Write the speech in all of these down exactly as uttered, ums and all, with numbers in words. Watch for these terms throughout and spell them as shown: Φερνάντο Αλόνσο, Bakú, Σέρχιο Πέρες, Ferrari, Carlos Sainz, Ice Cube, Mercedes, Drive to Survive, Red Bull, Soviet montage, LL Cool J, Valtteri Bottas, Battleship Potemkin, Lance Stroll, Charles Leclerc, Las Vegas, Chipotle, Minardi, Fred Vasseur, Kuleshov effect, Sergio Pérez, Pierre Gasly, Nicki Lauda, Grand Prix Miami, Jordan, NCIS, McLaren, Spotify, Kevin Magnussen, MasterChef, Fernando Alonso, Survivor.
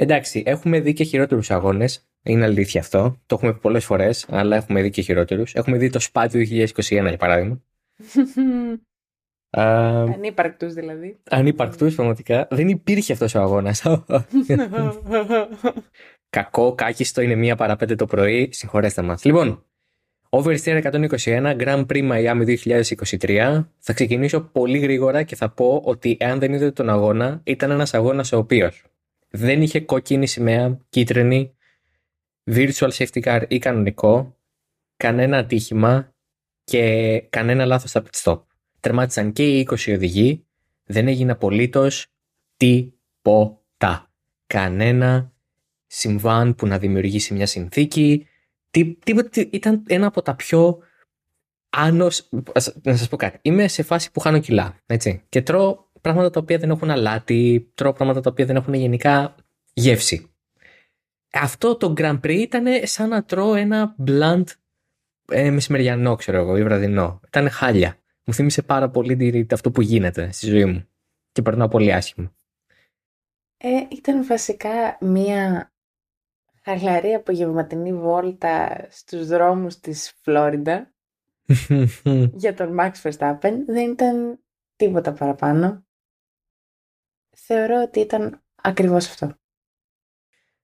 Εντάξει, έχουμε δει και χειρότερους αγώνες. Είναι αλήθεια αυτό. Το έχουμε πει πολλές φορές, αλλά έχουμε δει και χειρότερους. Έχουμε δει το Spa του είκοσι είκοσι ένα, για παράδειγμα. Uh, Ανύπαρκτους δηλαδή. Ανύπαρκτους, πραγματικά. Δεν υπήρχε αυτός ο αγώνας. Κακό, κάκιστο, είναι μία παρά πέντε το πρωί. Συγχωρέστε μας. Λοιπόν, Oversteer εκατόν είκοσι ένα, Grand Prix Miami δύο χιλιάδες είκοσι τρία. Θα ξεκινήσω πολύ γρήγορα και θα πω ότι εάν δεν είδατε τον αγώνα, ήταν ένας αγώνας ο οποίος δεν είχε κόκκινη σημαία, κίτρινη, virtual safety car ή κανονικό, κανένα ατύχημα και κανένα λάθος στα pit stop. Τερμάτισαν και οι είκοσι οδηγοί, δεν έγινε απολύτως τίποτα. Κανένα συμβάν που να δημιουργήσει μια συνθήκη. Τι, τι, τι, ήταν ένα από τα πιο άνω. Να σας πω κάτι. Είμαι σε φάση που χάνω κιλά. Έτσι, και τρώω πράγματα τα οποία δεν έχουν αλάτι, τρώω πράγματα τα οποία δεν έχουν γενικά γεύση. Αυτό το Grand Prix ήταν σαν να τρώω ένα blunt ε, μεσημεριανό, ξέρω εγώ, ή βραδινό. Ήταν χάλια. Μου θύμισε πάρα πολύ αυτό που γίνεται στη ζωή μου και περνάω πολύ άσχημα. Ε, ήταν βασικά μία χαλαρή απογευματινή βόλτα στους δρόμους της Φλόριντα για τον Max Verstappen. Δεν ήταν τίποτα παραπάνω. Θεωρώ ότι ήταν ακριβώς αυτό.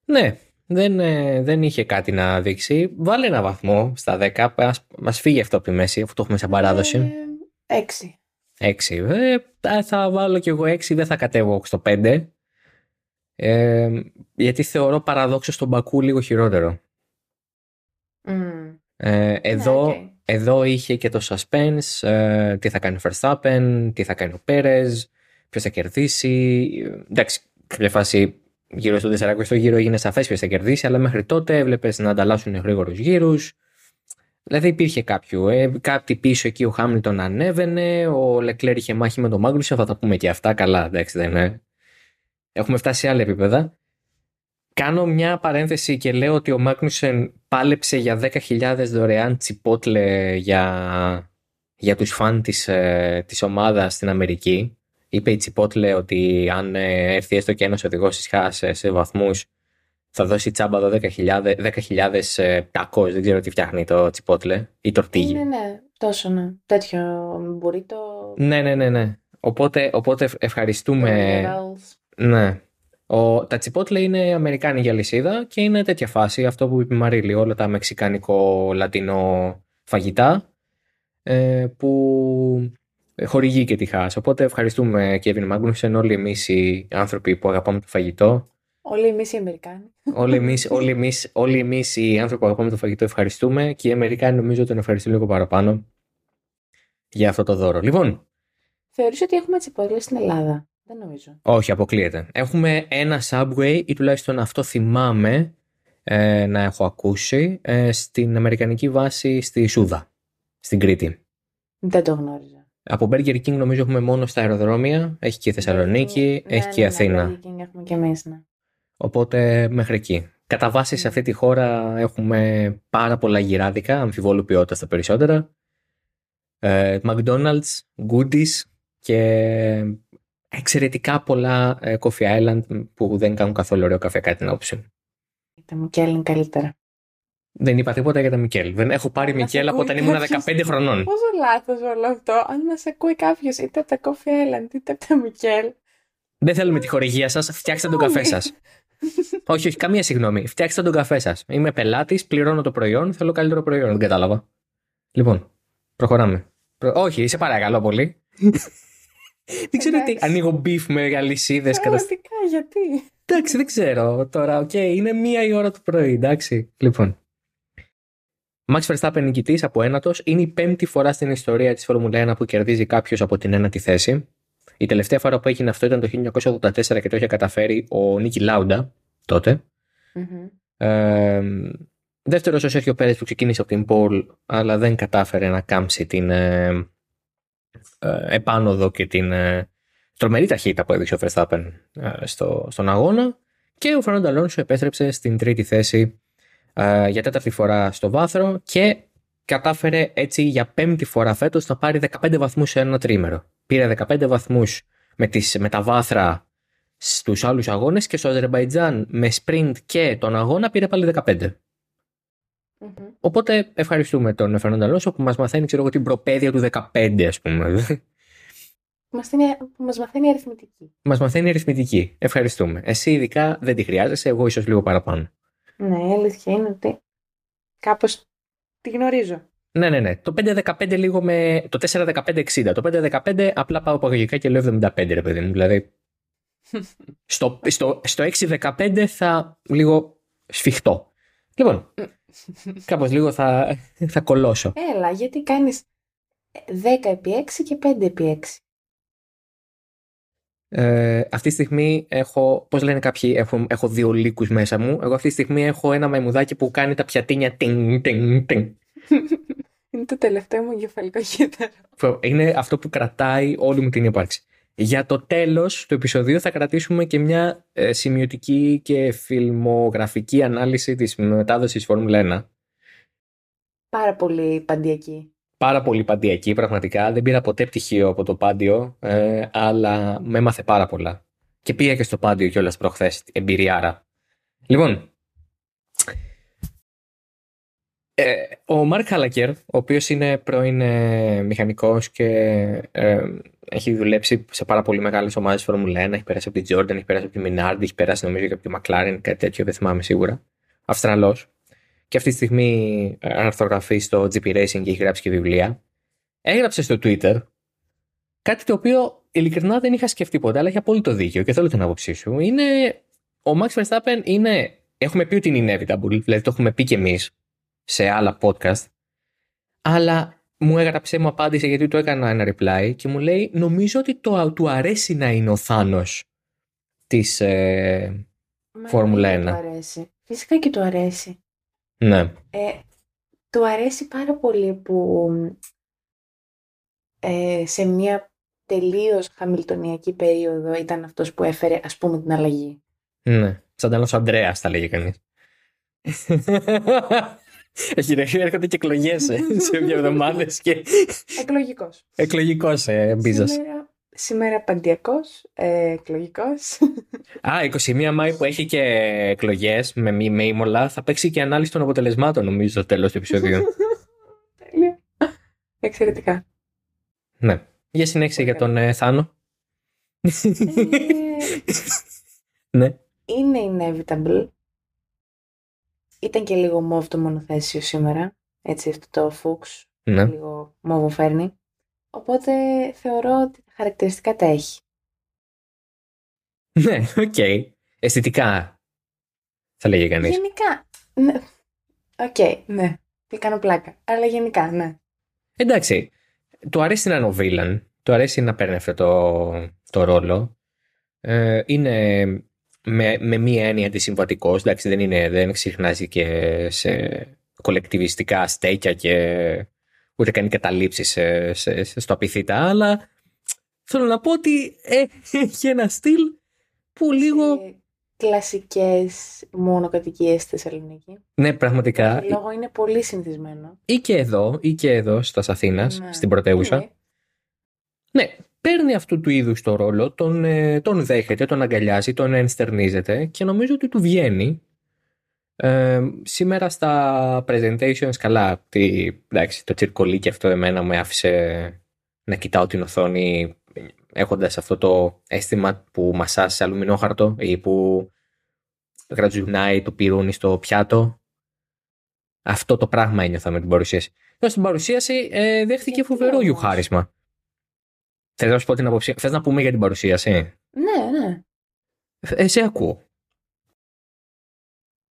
Ναι, δεν, δεν είχε κάτι να δείξει. Βάλε ένα βαθμό στα δέκα, ας, μας φύγει αυτό από τη μέση, αφού το έχουμε σαν παράδοση. Ε... Έξι. Έξι. Ε, θα βάλω κι εγώ έξι, δεν θα κατέβω στο πέντε. Ε, γιατί θεωρώ παραδόξως τον Μπακού λίγο χειρότερο. Mm. Ε, εδώ, okay. εδώ είχε και το suspense, ε, τι θα κάνει ο Verstappen, τι θα κάνει ο Πέρες, ποιος θα κερδίσει. Ε, εντάξει, κάποια φάση γύρω στο τετρακόσιο γύρο έγινε σαφές ποιος θα κερδίσει, αλλά μέχρι τότε έβλεπες να ανταλλάσσουν γρήγορους γύρους. Δηλαδή υπήρχε κάποιο. Ε, κάτι πίσω εκεί ο Χάμιλτον ανέβαινε, ο Λεκλέρ είχε μάχη με τον Μάγκλουσεν, θα τα πούμε και αυτά. Καλά, εντάξει, δεν είναι. Έχουμε φτάσει σε άλλα επίπεδα. Κάνω μια παρένθεση και λέω ότι ο Μάγκλουσεν πάλεψε για δέκα χιλιάδες δωρεάν Chipotle για, για τους φαν της, της ομάδας στην Αμερική. Είπε η Chipotle ότι αν έρθει έστω και ένας οδηγός της Χάς σε βαθμούς, θα δώσει τσάμπα εδώ δέκα χιλιάδες τακός, δεν ξέρω τι φτιάχνει το Chipotle ή τορτίγι. Ναι, ναι, τόσο ναι. Τέτοιο μπουρίτο. Ναι, ναι, ναι, ναι. Οπότε, οπότε ευχαριστούμε. Ναι. Ο, τα Chipotle είναι αμερικάνικη αλυσίδα και είναι τέτοια φάση, αυτό που είπε η Μαρίλη, όλα τα μεξικανικό, λατινό φαγητά ε, που χορηγεί και τη Χάς. Οπότε ευχαριστούμε Kevin Magnussen, όλοι εμείς οι άνθρωποι που αγαπάμε το φαγητό. Όλοι εμείς οι Αμερικάνοι. Όλοι εμείς, όλοι εμείς, όλοι εμείς οι άνθρωποι που αγαπάμε το φαγητό ευχαριστούμε και οι Αμερικάνοι νομίζω τον ευχαριστούν λίγο παραπάνω για αυτό το δώρο. Λοιπόν. Θεωρείς ότι έχουμε Chipotle στην Ελλάδα? Δεν νομίζω. Όχι, αποκλείεται. Έχουμε ένα Subway ή τουλάχιστον αυτό θυμάμαι ε, να έχω ακούσει ε, στην αμερικανική βάση στη Σούδα, στην Κρήτη. Δεν το γνώριζα. Από Burger King νομίζω έχουμε μόνο στα αεροδρόμια. Έχει και η Θεσσαλονίκη, ναι, έχει και η ναι, Αθήνα. Burger King έχουμε και εμείς, ναι. Οπότε μέχρι εκεί. Κατά βάση σε αυτή τη χώρα έχουμε πάρα πολλά γυράδικα, αμφιβόλου ποιότητας τα περισσότερα. Ε, McDonald's, Goodies και εξαιρετικά πολλά ε, Coffee Island που δεν κάνουν καθόλου ωραίο καφέ, κάτι την άποψη. Τα Μικέλ είναι καλύτερα. Δεν είπα τίποτα για τα Μικέλ. Δεν έχω πάρει Μικέλ από όταν ήμουν δεκαπέντε χρονών. Πόσο λάθος όλο αυτό. Αν μας ακούει κάποιος είτε από τα Coffee Island είτε από τα Μικέλ. Δεν θέλουμε τη χορηγία σας. Φτιάξτε τον καφέ σας. όχι, όχι, καμία συγγνώμη. Φτιάξτε τον καφέ σας. Είμαι πελάτης, πληρώνω το προϊόν, θέλω καλύτερο προϊόν. Δεν κατάλαβα. Λοιπόν, προχωράμε. Προ... Όχι, σε παρακαλώ πολύ. δεν ξέρω τι. Ανοίγω μπιφ με αλυσίδες. Πραγματικά, κατασ... γιατί. Εντάξει, δεν ξέρω τώρα. Οκ, okay, είναι μία η ώρα το πρωί. Εντάξει. Λοιπόν. Max Verstappen νικητής από ένατος. Είναι η πέμπτη φορά στην ιστορία της Φόρμουλα ένα που κερδίζει κάποιος από την ένατη θέση. Η τελευταία φορά που έγινε αυτό ήταν το χίλια εννιακόσια ογδόντα τέσσερα και το είχε καταφέρει ο Νίκη Λάουντα τότε. Mm-hmm. Ε, δεύτερος ο Σέρχιο Πέρες που ξεκίνησε από την Πολ, αλλά δεν κατάφερε να κάμψει την ε, ε, επάνωδο και την ε, τρομερή ταχύτητα που έδειξε ο Verstappen ε, στο, στον αγώνα. Και ο Φερνάντο Αλόνσο επέστρεψε στην τρίτη θέση ε, για τέταρτη φορά στο βάθρο και κατάφερε έτσι για πέμπτη φορά φέτος να πάρει δεκαπέντε βαθμούς σε ένα τρίμερο. Πήρε δεκαπέντε βαθμούς με, τις, με τα βάθρα στους άλλους αγώνες και στο Αζερμπαϊτζάν με sprint και τον αγώνα πήρε πάλι δεκαπέντε. Mm-hmm. Οπότε ευχαριστούμε τον Φερνάντο Αλόνσο που μας μαθαίνει, ξέρω εγώ, την προπαίδεια του δεκαπέντε, ας πούμε. Μας, είναι, μας μαθαίνει αριθμητική. Μας μαθαίνει αριθμητική. Ευχαριστούμε. Εσύ ειδικά δεν τη χρειάζεσαι, εγώ ίσως λίγο παραπάνω. Ναι, η αλήθεια είναι ότι κάπως τη γνωρίζω. Ναι, ναι, ναι. Το πέντε δεκαπέντε λίγο με. Το τέσσερα δεκαπέντε εξήντα. Το πέντε δεκαπέντε απλά πάω απαγωγικά και λέω εβδομήντα πέντε, ρε παιδί μου. Δηλαδή. στο, στο, στο έξι δεκαπέντε θα λίγο σφιχτώ. Λοιπόν. Κάπως λίγο θα, θα κολώσω. Έλα, γιατί κάνεις δέκα επί έξι και πέντε επί έξι. Ε, αυτή τη στιγμή έχω, πώς λένε κάποιοι, έχω, έχω δύο λύκους μέσα μου. Εγώ αυτή τη στιγμή έχω ένα μαϊμουδάκι που κάνει τα πιατίνια τιν, τιν, τιν. Είναι το τελευταίο μου εγκεφαλικό κύτταρο. Είναι αυτό που κρατάει όλη μου την ύπαρξη. Για το τέλος του επεισοδίου θα κρατήσουμε και μια ε, σημειωτική και φιλμογραφική ανάλυση της μετάδοσης Φόρμουλα ένα. Πάρα πολύ παντιακή. Πάρα πολύ παντιακή, πραγματικά. Δεν πήρα ποτέ πτυχίο από το πάντιο, ε, αλλά με έμαθε πάρα πολλά. Και πήγα και στο πάντιο κιόλας προχθές, εμπειριάρα. Λοιπόν, ε, ο Μαρκ Χάλκερ, ο οποίος είναι πρώην ε, μηχανικός και ε, έχει δουλέψει σε πάρα πολύ μεγάλες ομάδες Φόρμουλα ένα, έχει περάσει από την Jordan, έχει περάσει από τη Minardi, έχει περάσει νομίζω και από τη McLaren, κάτι τέτοιο, δεν θυμάμαι σίγουρα. Αυστραλός. Και αυτή τη στιγμή αναρθογραφεί στο τζι πι Racing και έχει γράψει και βιβλία. Έγραψε στο Twitter κάτι το οποίο ειλικρινά δεν είχα σκεφτεί ποτέ, αλλά έχει απόλυτο δίκιο και θέλω την άποψή σου. Είναι, ο Max Verstappen είναι, έχουμε πει ότι είναι inevitable, δηλαδή το έχουμε πει κι εμείς σε άλλα podcast, αλλά μου έγραψε, μου απάντησε γιατί του έκανα ένα reply και μου λέει, νομίζω ότι το, του αρέσει να είναι ο Θάνος της ε, Φόρμουλα ένα. Του αρέσει. Φυσικά και του αρέσει. Ναι. Ε, του αρέσει πάρα πολύ που ε, σε μια τελείως χαμιλτονιακή περίοδο ήταν αυτός που έφερε, ας πούμε, την αλλαγή. Ναι, σαν τέλος ο Ανδρέας θα λέγει κανείς. Έχει ρεχεί, έρχονται και εκλογές ε, σε δύο εβδομάδες και... Εκλογικός. Εκλογικός, ε, Μπίζος. Σήμερα, σήμερα παντιακός, ε, εκλογικός. Α, εικοστή πρώτη Μαΐου που έχει και εκλογές με μη με ήμολα, θα παίξει και ανάλυση των αποτελεσμάτων νομίζω στο τέλος του επεισοδίου. Τέλεια. Εξαιρετικά. Ναι. Για συνέχιση για τον ε, Θάνο. ε, ναι. Είναι inevitable. Ήταν και λίγο μόβ το μονοθέσιο σήμερα, έτσι αυτό το φούξ, ναι. Λίγο μόβο φέρνει. Οπότε θεωρώ ότι τα χαρακτηριστικά τα έχει. Ναι, οκ. Okay. Αισθητικά θα λέγει κανείς. Γενικά, ναι. Οκ, okay, ναι. Τι κάνω πλάκα, αλλά γενικά, ναι. Εντάξει, του αρέσει να είναι ο βίλαν, του αρέσει να παίρνει αυτό το, το ρόλο. Ε, είναι... Με, με μία έννοια αντισυμβατικός, εντάξει, δεν, είναι, δεν ξεχνάζει και σε κολεκτιβιστικά στέκια και ούτε κάνει καταλήψεις σε, σε, σε, στο απειθήτα, αλλά θέλω να πω ότι ε, έχει ένα στυλ που λίγο... Ε, κλασικές μόνο κατοικίες στη Θεσσαλονίκη. Ναι, πραγματικά. Το λόγο είναι πολύ συνηθισμένο. Ή και εδώ, ή και εδώ, στα Αθήνας, ναι. Στην πρωτεύουσα. Ναι. Ναι. Παίρνει αυτού του είδους το ρόλο, τον, τον δέχεται, τον αγκαλιάζει, τον ενστερνίζεται και νομίζω ότι του βγαίνει. Ε, σήμερα στα presentations, καλά, τι, εντάξει, το τσιρκολίκι αυτό εμένα με άφησε να κοιτάω την οθόνη έχοντας αυτό το αίσθημα που μασάς σε αλουμινόχαρτο ή που γρατζουνάει το πυρούνι στο πιάτο. Αυτό το πράγμα ένιωθα με την παρουσίαση. Ενώ στην παρουσίαση ε, δέχθηκε φοβερό γιουχάρισμα. Θες να σου πω την αποψία, θες να πούμε για την παρουσίαση. Ναι, ναι. Ε, σε ακούω.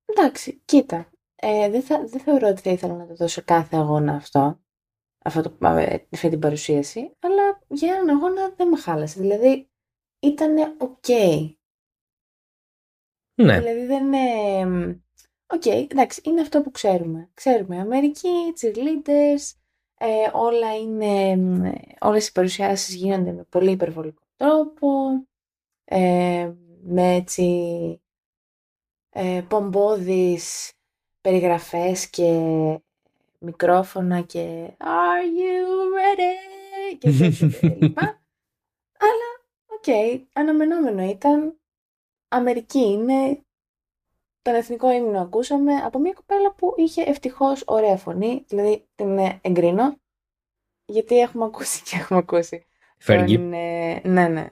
Εντάξει, κοίτα. Ε, δεν, θα, δεν θεωρώ ότι θα ήθελα να το δώσω κάθε αγώνα αυτό, αυτό το, αυτή την παρουσίαση, αλλά για έναν αγώνα δεν με χάλασε. Δηλαδή, ήτανε οκ. Okay. Ναι. Δηλαδή, δεν είναι... Οκ, okay, εντάξει, είναι αυτό που ξέρουμε. Ξέρουμε, Αμερική, cheerleaders... Ε, όλα είναι, όλες οι παρουσιάσεις γίνονται με πολύ υπερβολικό τρόπο, ε, με έτσι ε, πομπόδεις περιγραφές και μικρόφωνα και Are you ready? Και, και, και, και, και λοιπά. Αλλά, οκ, okay, αναμενόμενο ήταν Αμερική είναι, τον εθνικό ύμνο ακούσαμε από μια κοπέλα που είχε ευτυχώς ωραία φωνή, δηλαδή την εγκρίνω, γιατί έχουμε ακούσει και έχουμε ακούσει. Φέργη. Ε, ναι, ναι.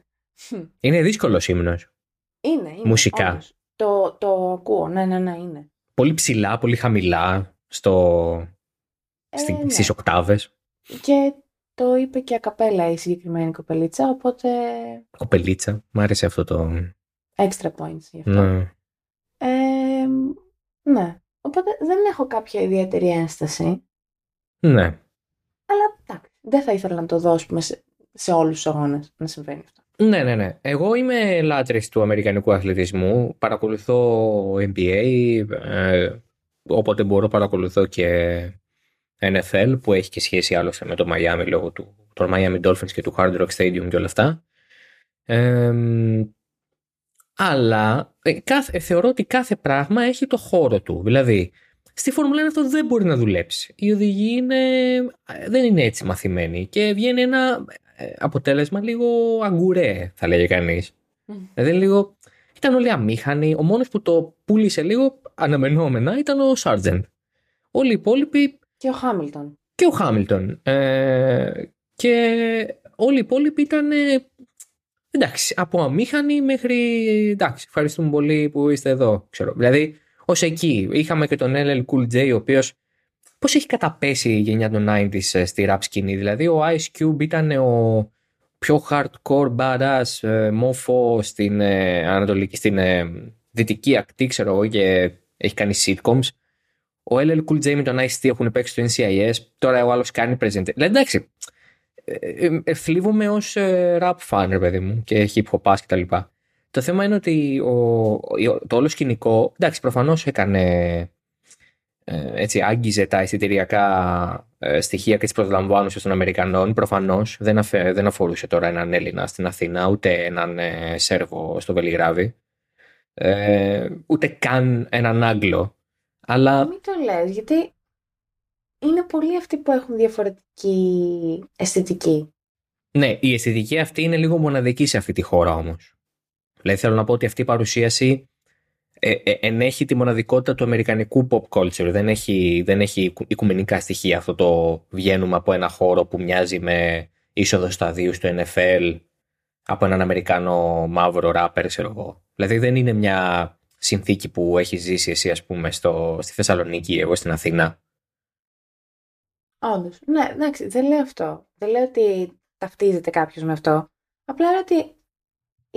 Είναι δύσκολος ύμνος. Είναι, είναι. Μουσικά. Όμως, το, το ακούω, ναι, ναι, ναι, είναι. Πολύ ψηλά, πολύ χαμηλά, στο... ε, ναι. στις οκτάβες. Και το είπε και ακαπέλα η συγκεκριμένη κοπελίτσα, οπότε... Κοπελίτσα, μου άρεσε αυτό το... Extra points γι' αυτό. Ναι. Ε, ναι. Οπότε δεν έχω κάποια ιδιαίτερη ένσταση. Ναι. Αλλά εντάξει, δεν θα ήθελα να το δώσουμε σε, σε όλους τους αγώνες να συμβαίνει αυτό. Ναι, ναι, ναι. Εγώ είμαι λάτρης του αμερικανικού αθλητισμού. Παρακολουθώ εν μπι έι, ε, όποτε μπορώ παρακολουθώ και εν εφ ελ που έχει και σχέση άλλωστε με το Miami λόγω του των Miami Dolphins και του Hard Rock Stadium και όλα αυτά. Ε, Αλλά ε, κάθε, θεωρώ ότι κάθε πράγμα έχει το χώρο του. Δηλαδή, στη Φόρμουλα ένα αυτό δεν μπορεί να δουλέψει. Οι οδηγοί είναι, δεν είναι έτσι μαθημένοι και βγαίνει ένα αποτέλεσμα λίγο αγκουρέ, θα λέγε κανείς. Mm. Δηλαδή, λίγο, ήταν όλοι αμήχανοι. Ο μόνος που το πούλησε λίγο αναμενόμενα ήταν ο Σάρτζεντ. Όλοι οι υπόλοιποι. Και ο Χάμιλτον. Και ο Χάμιλτον. Ε, και όλοι οι υπόλοιποι ήταν. Εντάξει, από αμήχανη μέχρι. Εντάξει, ευχαριστούμε πολύ που είστε εδώ. Ξέρω. Δηλαδή, ως εκεί είχαμε και τον ελ ελ Cool J, ο οποίος. Πώς έχει καταπέσει η γενιά των ενενήντα στη rap σκηνή. Δηλαδή, ο Ice Cube ήταν ο πιο hardcore badass ε, μόφο στην, ε, ανατολική, στην ε, δυτική ακτή, ξέρω εγώ, και έχει κάνει sitcoms. Ο ελ ελ Cool J με τον Ice T έχουν παίξει στο εν σι άι ες. Τώρα ο άλλος κάνει presentation. Δηλαδή, εντάξει. Θλίβομαι ως ε, rap fan, ρε παιδί μου, και hip hop και τα λοιπά. Το θέμα είναι ότι ο, το όλο σκηνικό, εντάξει, προφανώς έκανε ε, έτσι, άγγιζε τα αισθητηριακά ε, στοιχεία και τις προσλαμβάνουσες των Αμερικανών. Προφανώς δεν, αφε, δεν αφορούσε τώρα έναν Έλληνα στην Αθήνα, ούτε έναν ε, Σέρβο στο Βελιγράδι, ε, ούτε καν έναν Άγγλο. Αλλά... Μην το λες, γιατί... Είναι πολλοί αυτοί που έχουν διαφορετική αισθητική. Ναι, η αισθητική αυτή είναι λίγο μοναδική σε αυτή τη χώρα όμως. Δηλαδή θέλω να πω ότι αυτή η παρουσίαση ε, ε, ενέχει τη μοναδικότητα του αμερικανικού pop culture. Δεν έχει, δεν έχει οικουμενικά στοιχεία αυτό το βγαίνουμε από ένα χώρο που μοιάζει με είσοδο σταδίου στο εν εφ ελ από έναν Αμερικάνο μαύρο ράπερ, ξέρω εγώ. Δηλαδή δεν είναι μια συνθήκη που έχει ζήσει εσύ ας πούμε στο, στη Θεσσαλονίκη, εγώ στην Αθήνα. Όντως. Ναι, εντάξει, δεν λέω αυτό. Δεν λέω ότι ταυτίζεται κάποιος με αυτό. Απλά λέω ότι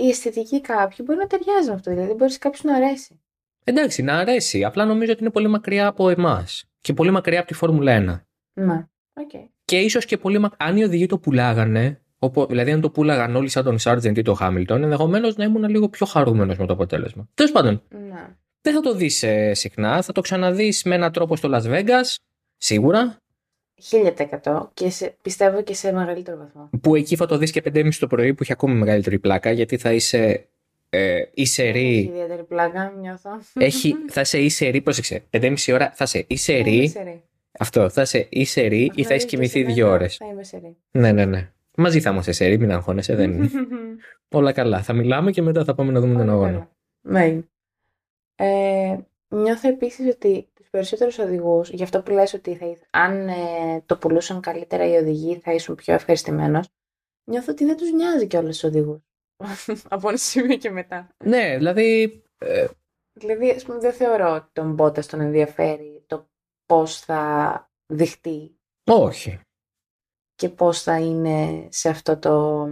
η αισθητική κάποιου μπορεί να ταιριάζει με αυτό. Δηλαδή, μπορεί σε κάποιους να αρέσει. Εντάξει, να αρέσει. Απλά νομίζω ότι είναι πολύ μακριά από εμάς. Και πολύ μακριά από τη Φόρμουλα ένα. Ναι, οκ. Okay. Και ίσως και πολύ μακριά. Αν οι οδηγοί το πουλάγανε, οπό... δηλαδή αν το πουλάγαν όλοι σαν τον Σάρτζεντ ή τον Χάμιλτον, ενδεχομένως να ήμουν λίγο πιο χαρούμενος με το αποτέλεσμα. Τέλος πάντων. Ναι. Δεν θα το δεις ε, συχνά. Θα το ξαναδείς με έναν τρόπο στο Las Vegas, σίγουρα. χίλια τοις εκατό και σε, πιστεύω και σε μεγαλύτερο βαθμό. Που εκεί θα το δεις και πέντε και μισή το πρωί που έχει ακόμη μεγαλύτερη πλάκα, γιατί θα είσαι ε, ήσερή. Έχει ιδιαίτερη πλάκα, νιώθω. Έχει, θα είσαι ήσερή, πρόσεξε. πέντε και μισή ώρα θα είσαι ήσερή. Αυτό, θα είσαι ήσερή ή θα έχει κοιμηθεί δύο ώρες. Θα είμαι ήσερή. Ναι, ναι, ναι. Μαζί θα είμαστε ήσερή, μην αγχώνεσαι, δεν είναι. Όλα καλά. Θα μιλάμε και μετά θα πάμε να δούμε Όλα τον αγώνα. Ναι. Ε, νιώθω επίσης ότι. Περισσότερους οδηγούς, γι' αυτό που λες ότι θα, αν ε, το πουλούσαν καλύτερα οι οδηγοί θα ήσουν πιο ευχαριστημένος, νιώθω ότι δεν τους νοιάζει κιόλας τους οδηγούς. Από ένα σημείο και μετά. Ναι, δηλαδή... Ε... Δηλαδή, ας πούμε, δεν θεωρώ ότι τον Μπότας τον ενδιαφέρει το πώς θα δειχτεί. Όχι. Και πώς θα είναι σε αυτό το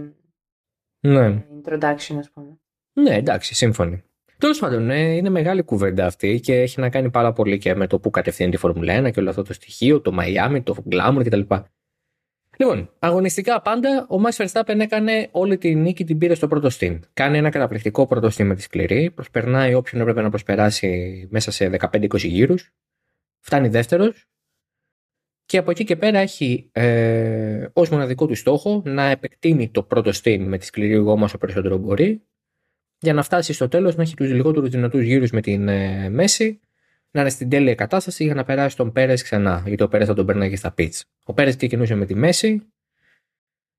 ναι. introduction, ας πούμε. Ναι, εντάξει, σύμφωνοι. Τέλος πάντων, ναι, είναι μεγάλη κουβέντα αυτή και έχει να κάνει πάρα πολύ και με το που κατευθύνει τη Φόρμουλα ένα και όλο αυτό το στοιχείο, το Μαϊάμι, το γκλάμουρ κτλ. Λοιπόν, αγωνιστικά πάντα, ο Max Verstappen έκανε όλη τη νίκη, την πήρε στο πρώτο στιν. Κάνει ένα καταπληκτικό πρώτο στιν με τη σκληρή, προσπερνάει όποιον έπρεπε να προσπεράσει μέσα σε δεκαπέντε με είκοσι γύρους, φτάνει δεύτερος και από εκεί και πέρα έχει ε, ως μοναδικό του στόχο να επεκτείνει το πρώτο στιν με τη σκληρή γόμα όσο περισσότερο μπορεί. Για να φτάσει στο τέλος, να έχει τους λιγότερους δυνατούς γύρους με την ε, μέση, να είναι στην τέλεια κατάσταση για να περάσει τον Πέρες ξανά. Γιατί ο Πέρες θα τον παίρναγε στα πιτς. Ο Πέρες ξεκινούσε με τη μέση,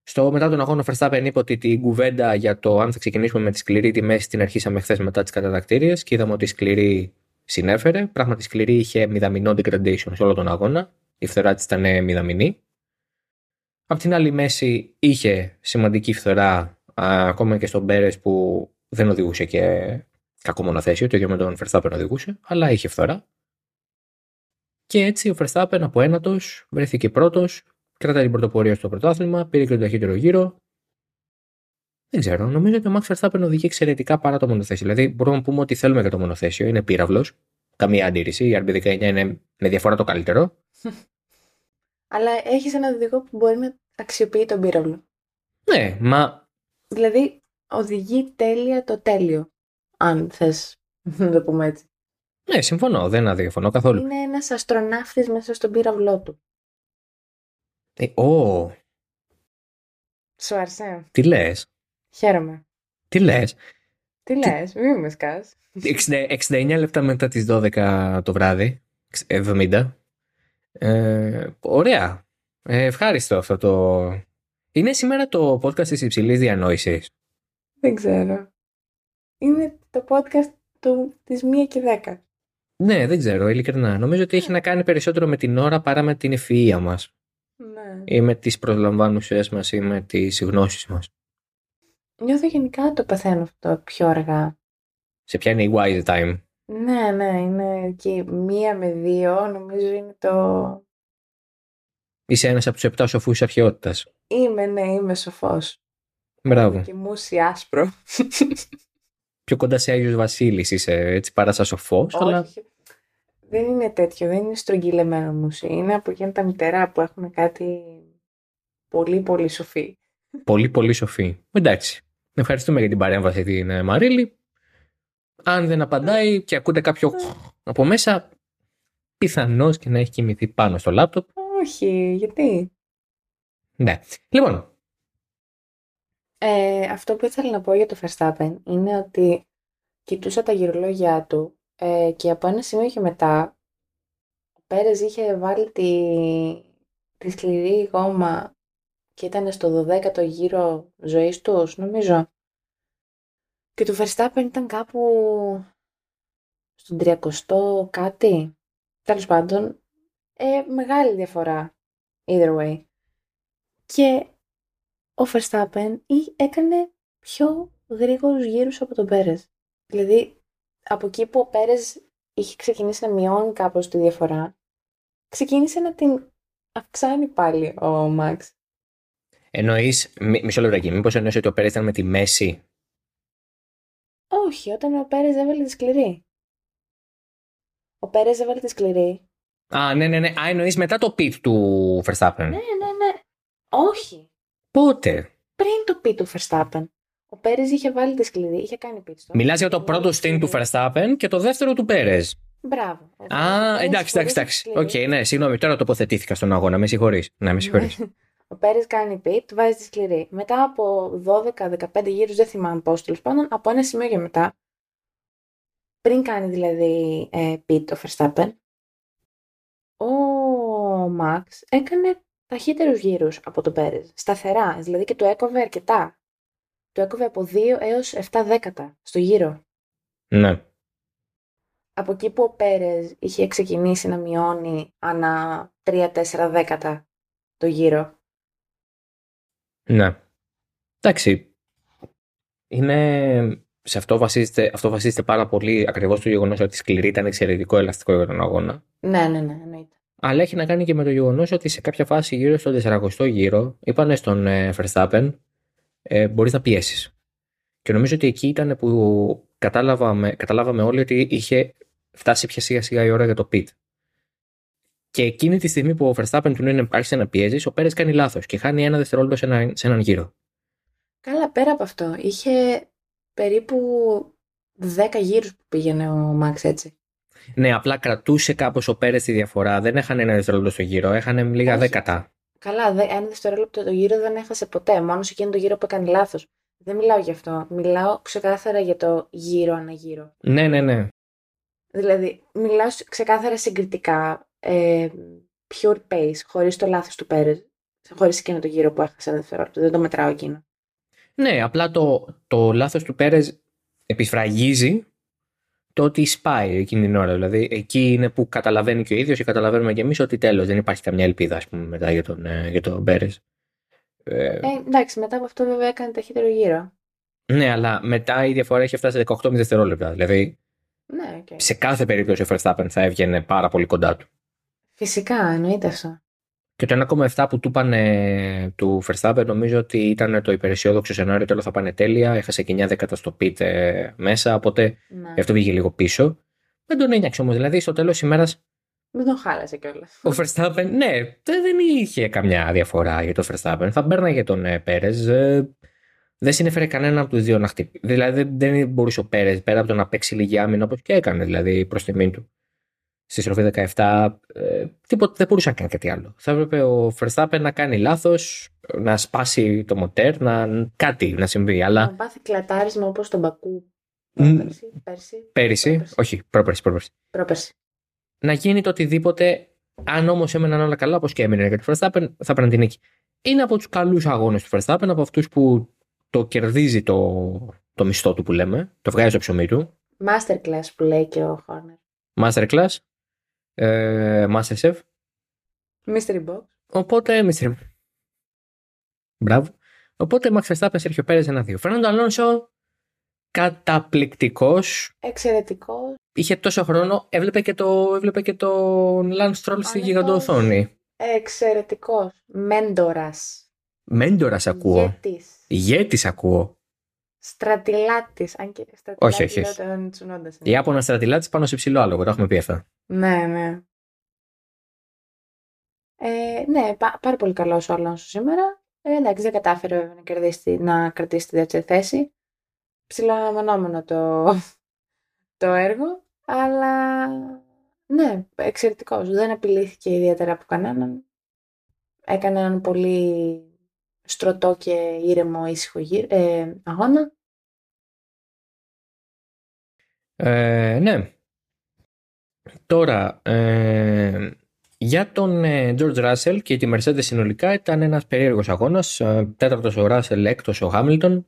Στο μετά τον αγώνα, ο Verstappen είπε ότι την κουβέντα για το αν θα ξεκινήσουμε με τη σκληρή τιμή την αρχίσαμε χθες μετά τις κατατακτήριες και είδαμε ότι η σκληρή συνέφερε. Πράγματι, η σκληρή είχε μηδαμινό degradation σε όλο τον αγώνα. Η φθορά της ήταν μηδαμινή. Απ' την άλλη, η μέση είχε σημαντική φθορά α, ακόμα και στον Πέρες που δεν οδηγούσε και κακό μονοθέσιο. Το ίδιο με τον Verstappen οδηγούσε, αλλά είχε φθορά. Και έτσι ο Verstappen από ένατος βρέθηκε πρώτος. Κρατάει την πρωτοπορία στο πρωτάθλημα, πήρε και τον ταχύτερο γύρο. Δεν ξέρω, νομίζω ότι ο Max Verstappen οδηγεί εξαιρετικά παρά το μονοθέσιο. Δηλαδή, μπορούμε να πούμε ότι θέλουμε για το μονοθέσιο, είναι πύραυλος. Καμία αντίρρηση. Η αρ μπι δεκαεννιά είναι με διαφορά το καλύτερο. Αλλά έχεις έναν οδηγό που μπορεί να αξιοποιεί τον πύραυλο. Ναι, μα. Δηλαδή, οδηγεί τέλεια το τέλειο. Αν θες να το πούμε έτσι. Ναι, συμφωνώ, δεν αδιαφωνώ καθόλου. Είναι ένας αστροναύτης μέσα στον πύραυλό του. Ε, oh. Σου αρσέ. Τι λες? Χαίρομαι. Τι λες? Τι λες, τι... μη με σκάς. εξήντα εννιά λεπτά μετά τις δώδεκα το βράδυ, εβδομήντα. Ε, ωραία. Ε, ευχάριστο αυτό το... Είναι σήμερα το podcast της υψηλής διανόησης. Δεν ξέρω. Είναι το podcast του... της μία και δέκα. Ναι, δεν ξέρω, ειλικρινά. Νομίζω ότι έχει να κάνει περισσότερο με την ώρα παρά με την ευφυΐα μας. Ναι. Ή με τις προσλαμβάνουσες μας ή με τις γνώσεις μας. Νιώθω γενικά το παθαίνω αυτό πιο αργά. Σε πιάνει η wise time. Ναι, ναι, είναι εκεί μία με δύο, νομίζω είναι το... Είσαι ένας από τους επτά σοφούς αρχαιότητας. Είμαι, ναι, είμαι σοφός. Μπράβο. Κοιμούσι άσπρο. Πιο κοντά σε Άγιος Βασίλης είσαι, έτσι, παρά σαν σοφός. Όχι. Αλλά... Δεν είναι τέτοιο, δεν είναι στρογγυλεμένο μουσί. Είναι από εκείνα τα μητερά που έχουν κάτι πολύ πολύ σοφή. Πολύ πολύ σοφή. Εντάξει. Ευχαριστούμε για την παρέμβαση την Μαρίλη. Αν δεν απαντάει και ακούτε κάποιο από μέσα, πιθανώς και να έχει κοιμηθεί πάνω στο λάπτοπ. Όχι, γιατί. Ναι. Λοιπόν. Ε, αυτό που ήθελα να πω για το Verstappen είναι ότι κοιτούσα τα γυρολόγια του. Ε, και από ένα σημείο και μετά ο Πέρες είχε βάλει τη, τη σκληρή γόμα και ήταν στο δωδέκατο γύρο ζωής του, νομίζω, και του Verstappen ήταν κάπου στον τριακοστό κάτι, τέλος πάντων, ε, μεγάλη διαφορά either way, και ο Verstappen έκανε πιο γρήγορους γύρους από τον Πέρες. Δηλαδή από εκεί που ο Πέρες είχε ξεκινήσει να μειώνει κάπως τη διαφορά, ξεκίνησε να την αυξάνει πάλι ο Μαξ. Εννοείς, μισό λεπτάκι, μήπως εννοείς ότι ο Πέρες ήταν με τη μέση? Όχι, όταν ο Πέρες έβαλε τη σκληρή. Ο Πέρες έβαλε τη σκληρή. Α, ναι, ναι, ναι. Α, εννοείς μετά το πιτ του Verstappen. Ναι, ναι, ναι. Όχι. Πότε? Πριν το πιτ του Verstappen. Ο Πέρες είχε βάλει τη σκληρή, είχε κάνει πίτστο. Μιλάς για το πρώτο στήν του Verstappen και το δεύτερο του Πέρες. Μπράβο. Α, εντάξει, εντάξει. Οκ, ναι, συγγνώμη, τώρα τοποθετήθηκα στον αγώνα, με συγχωρείς. Ναι, με συγχωρείς. Ο Πέρες κάνει πιτ, βάζει τη σκληρή. Μετά από δώδεκα δεκαπέντε γύρους, δεν θυμάμαι πώς, τέλος πάντων, από ένα σημείο και μετά, πριν κάνει δηλαδή πιτ ο Verstappen, ο Μαξ έκανε ταχύτερους γύρους από τον Πέρες. Σταθερά, δηλαδή, και του έκοβε αρκετά. Το έκοβε από δύο έως επτά δέκατα στο γύρο. Ναι. Από εκεί που ο Πέρες είχε ξεκινήσει να μειώνει ανά τρία τέσσερα δέκατα το γύρο. Ναι. Εντάξει. Είναι... Σε αυτό βασίζεται, αυτό βασίζεται πάρα πολύ ακριβώς το γεγονός ότι η σκληρή ήταν εξαιρετικό ελαστικό για τον αγώνα. Ναι, ναι, ναι, εννοείται. Αλλά έχει να κάνει και με το γεγονός ότι σε κάποια φάση γύρω στον σαρανταοκτώ γύρο είπανε στον ε, Verstappen, Ε, μπορείς να πιέσεις. Και νομίζω ότι εκεί ήταν που κατάλαβαμε, καταλάβαμε όλοι ότι είχε φτάσει πια σιγά σιγά η ώρα για το pit. Και εκείνη τη στιγμή που ο Verstappen του είναι άρχισε να πιέζεις, ο Πέρες κάνει λάθος και χάνει ένα δευτερόλεπτο σε, ένα, σε έναν γύρο. Καλά, πέρα από αυτό, είχε περίπου δέκα γύρους που πήγαινε ο Μαξ έτσι. Ναι, απλά κρατούσε κάπως ο Πέρες τη διαφορά. Δεν έχανε ένα δευτερόλεπτο στο γύρο, έχανε λίγα δέκατα. Καλά, ένα δευτερόλεπτο το γύρο δεν έχασε ποτέ. Μόνο σε εκείνο το γύρο που έκανε λάθος. Δεν μιλάω γι' αυτό. Μιλάω ξεκάθαρα για το γύρο-αναγύρο. Ναι, ναι, ναι. Δηλαδή, μιλάω ξεκάθαρα συγκριτικά. Ε, pure pace, χωρίς το λάθος του Πέρες. χωρίς εκείνο το γύρο που έχασε δευτερόλεπτο. Δεν το μετράω εκείνο. Ναι, απλά το, το λάθος του Πέρεζ επιφραγίζει το ότι σπάει εκείνη την ώρα. Δηλαδή, εκεί είναι που καταλαβαίνει και ο ίδιος και καταλαβαίνουμε και εμείς ότι τέλος, δεν υπάρχει καμιά ελπίδα, ας πούμε, μετά για τον, για τον Πέρεζ. Ε, εντάξει, μετά από αυτό βέβαια έκανε ταχύτερο γύρο. Ναι, αλλά μετά η διαφορά έχει φτάσει δεκαοκτώ δευτερόλεπτα. Δηλαδή, ναι, okay. σε κάθε περίπτωση ο Verstappen θα έβγαινε πάρα πολύ κοντά του. Φυσικά, εννοείται αυτό. Και το ένα κόμμα επτά που του είπανε του Verstappen, νομίζω ότι ήταν το υπεραισιόδοξο σενάριο. Τέλος θα πάνε τέλεια. Έχασε εννιά δέκατα στο πιτ μέσα. Οπότε ναι. αυτό πήγε λίγο πίσω. Δεν τον ένιαξε όμως. Δηλαδή στο τέλος ημέρα. Δεν τον χάλασε κιόλας. Ο Verstappen, ναι, δεν είχε καμιά διαφορά για τον Verstappen. Θα μπέρναγε τον Πέρες. Δεν συνέφερε κανένα από τους δύο να χτυπήσει. Δηλαδή δεν μπορούσε ο Πέρες πέρα από το να παίξει λίγη άμυνα όπως και έκανε δηλαδή προς τιμήν του. Στη στροφή δεκαεπτά, ε, τίποτα, δεν μπορούσε να κάνει κάτι άλλο. Θα έπρεπε ο Verstappen να κάνει λάθος, να σπάσει το μοτέρ, να, κάτι να συμβεί. Αλλά... να πάθει κλατάρισμα όπως τον Μπακού. Ν... Πέρσι, πέρσι, πέρυσι, πρόπερση. όχι, πρόπερση, πρόπερση. πρόπερση. Να γίνει το οτιδήποτε, αν όμως έμεναν όλα καλά, όπως και έμεινε για τον Verstappen, θα παίρνει την νίκη. Είναι από τους καλούς αγώνες του Verstappen, από αυτούς που το κερδίζει το, το μισθό του που λέμε, το βγάζει στο ψωμί του. Masterclass που λέει και ο Horner. Masterclass. Ε, MasterChef Mystery Box. Οπότε Mystery Box. Μπράβο. Οπότε Max Verstappen, Sergio Pérez ένα δύο. Fernando Alonso καταπληκτικός. Εξαιρετικός. Είχε τόσο χρόνο. Έβλεπε και, το, έβλεπε και τον Lance Stroll στη γιγαντοοθόνη. Εξαιρετικός. Μέντορας. Μέντορας ακούω. Ηγέτης. Ηγέτης ακούω. Στρατιλάτης. Αν και στρατιλάτης. Όχι, όχι. όχι. Η Ιάπωνα στρατιλάτης πάνω σε ψηλό άλογο. Το έχουμε πει αυτά. Ναι, ναι. Ε, ναι, πά, πάρα πολύ καλός ο Αλόνσο σήμερα. Ε, εντάξει, δεν κατάφερε να, κερδίσει, να κρατήσει τη δεύτερη θέση. Ψιλοαναμενόμενο το, το έργο, αλλά ναι, εξαιρετικός. Δεν απειλήθηκε ιδιαίτερα από κανέναν. Έκανε έναν πολύ στρωτό και ήρεμο ήσυχο ε, αγώνα. Ε, ναι. Τώρα, ε, για τον ε, George Russell και τη Mercedes συνολικά ήταν ένας περίεργος αγώνας. Ε, τέταρτος ο Russell, έκτος ο Hamilton.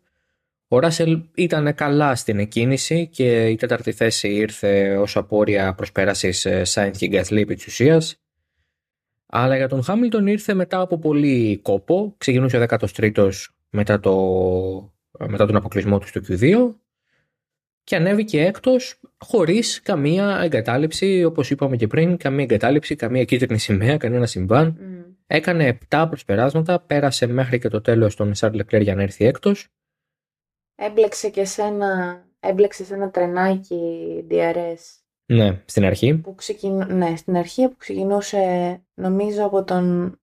Ο Russell ήταν καλά στην εκκίνηση και η τέταρτη θέση ήρθε ως απόρρια προσπέρασης ε, Sainz και Gasly επί της ουσίας. Αλλά για τον Hamilton ήρθε μετά από πολύ κόπο. Ξεκινούσε ο δέκατος τρίτος μετά, το, μετά τον αποκλεισμό του στο κιου δύο. Και ανέβηκε έκτος χωρίς καμία εγκατάλειψη, όπως είπαμε και πριν, καμία εγκατάλειψη, καμία κίτρινη σημαία, κανένα συμβάν. Mm. Έκανε επτά προσπεράσματα, πέρασε μέχρι και το τέλος τον Charles Leclerc για να έρθει έκτος. Έμπλεξε και σε ένα, έμπλεξε σε ένα τρενάκι ντι αρ ες. Ναι, στην αρχή. Που ξεκινου, ναι, στην αρχή που ξεκινούσε, νομίζω από τον...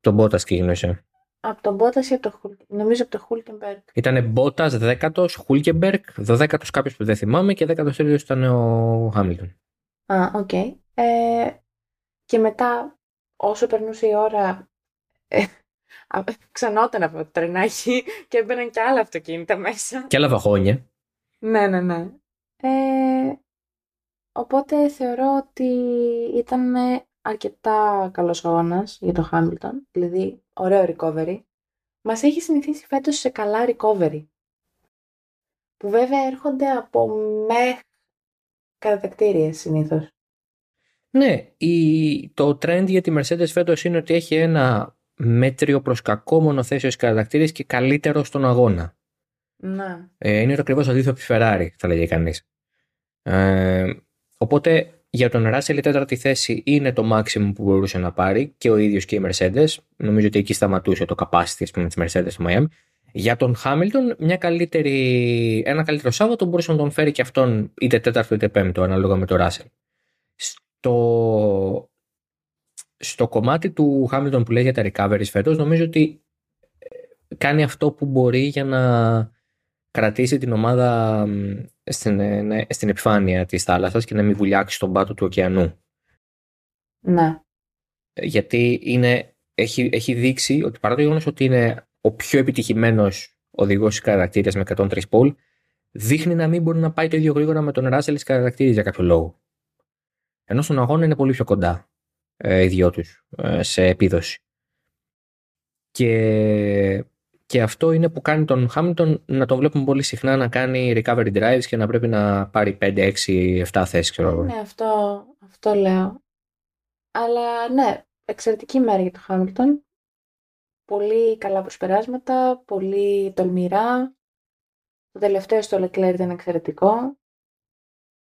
τον Bottas ξεκινούσε. Από τον Μπότας ή από το Χουλ... νομίζω από το Hülkenberg. Ήτανε Μπότας, δέκατος, Hülkenberg, δωδέκατος κάποιος που δεν θυμάμαι και δέκατος τρίτος ήταν ο Χάμιλτον. Α, οκ. Okay. Ε, και μετά όσο περνούσε η ώρα ε, α, ξανόταν από το τρενάκι και έμπαιναν και άλλα αυτοκίνητα μέσα. Και άλλα βαγόνια. Ναι, ναι, ναι. Ε, οπότε θεωρώ ότι ήταν αρκετά καλός αγώνας για τον Χάμιλτον, δηλαδή ωραίο recovery. Μας έχει συνηθίσει φέτος σε καλά recovery, που βέβαια έρχονται από μεχ κατατακτήριες συνήθως. Ναι, η... το trend για τη Mercedes φέτος είναι ότι έχει ένα μέτριο προς κακό μονοθέσιο στις κατατακτήριες και καλύτερο στον αγώνα. Ναι. Ε, είναι το ακριβώς αντίθετο από τη Ferrari, θα λέγει κανείς. Ε, οπότε... για τον Russell η τέταρτη θέση είναι το maximum που μπορούσε να πάρει και ο ίδιος και η Mercedes. Νομίζω ότι εκεί σταματούσε το capacity της Mercedes στο Miami. Για τον Hamilton μια καλύτερη, ένα καλύτερο Σάββατο μπορούσε να τον φέρει και αυτόν είτε τέταρτο είτε πέμπτο ανάλογα με τον Russell. Στο, στο κομμάτι του Hamilton που λέει για τα recoveries φέτος νομίζω ότι κάνει αυτό που μπορεί για να κρατήσει την ομάδα στην, στην επιφάνεια της θάλασσας και να μην βουλιάξει στον πάτο του ωκεανού. Ναι. Γιατί είναι, έχει, έχει δείξει ότι παρά το γεγονός ότι είναι ο πιο επιτυχημένος οδηγός στις κατατακτήριες με εκατόν τρία πόλ, δείχνει να μην μπορεί να πάει το ίδιο γρήγορα με τον Russell στις κατατακτήριες για κάποιο λόγο. Ενώ στον αγώνα είναι πολύ πιο κοντά ε, οι δυο τους ε, σε επίδοση. Και, και αυτό είναι που κάνει τον Χάμιλτον να τον βλέπουμε πολύ συχνά να κάνει recovery drives και να πρέπει να πάρει πέντε, έξι, επτά θέσεις. Ναι, αυτό, αυτό λέω. Αλλά ναι, εξαιρετική μέρα για τον Χάμιλτον. Πολύ καλά προσπεράσματα, πολύ τολμηρά. Το τελευταίο στο Leclerc ήταν εξαιρετικό.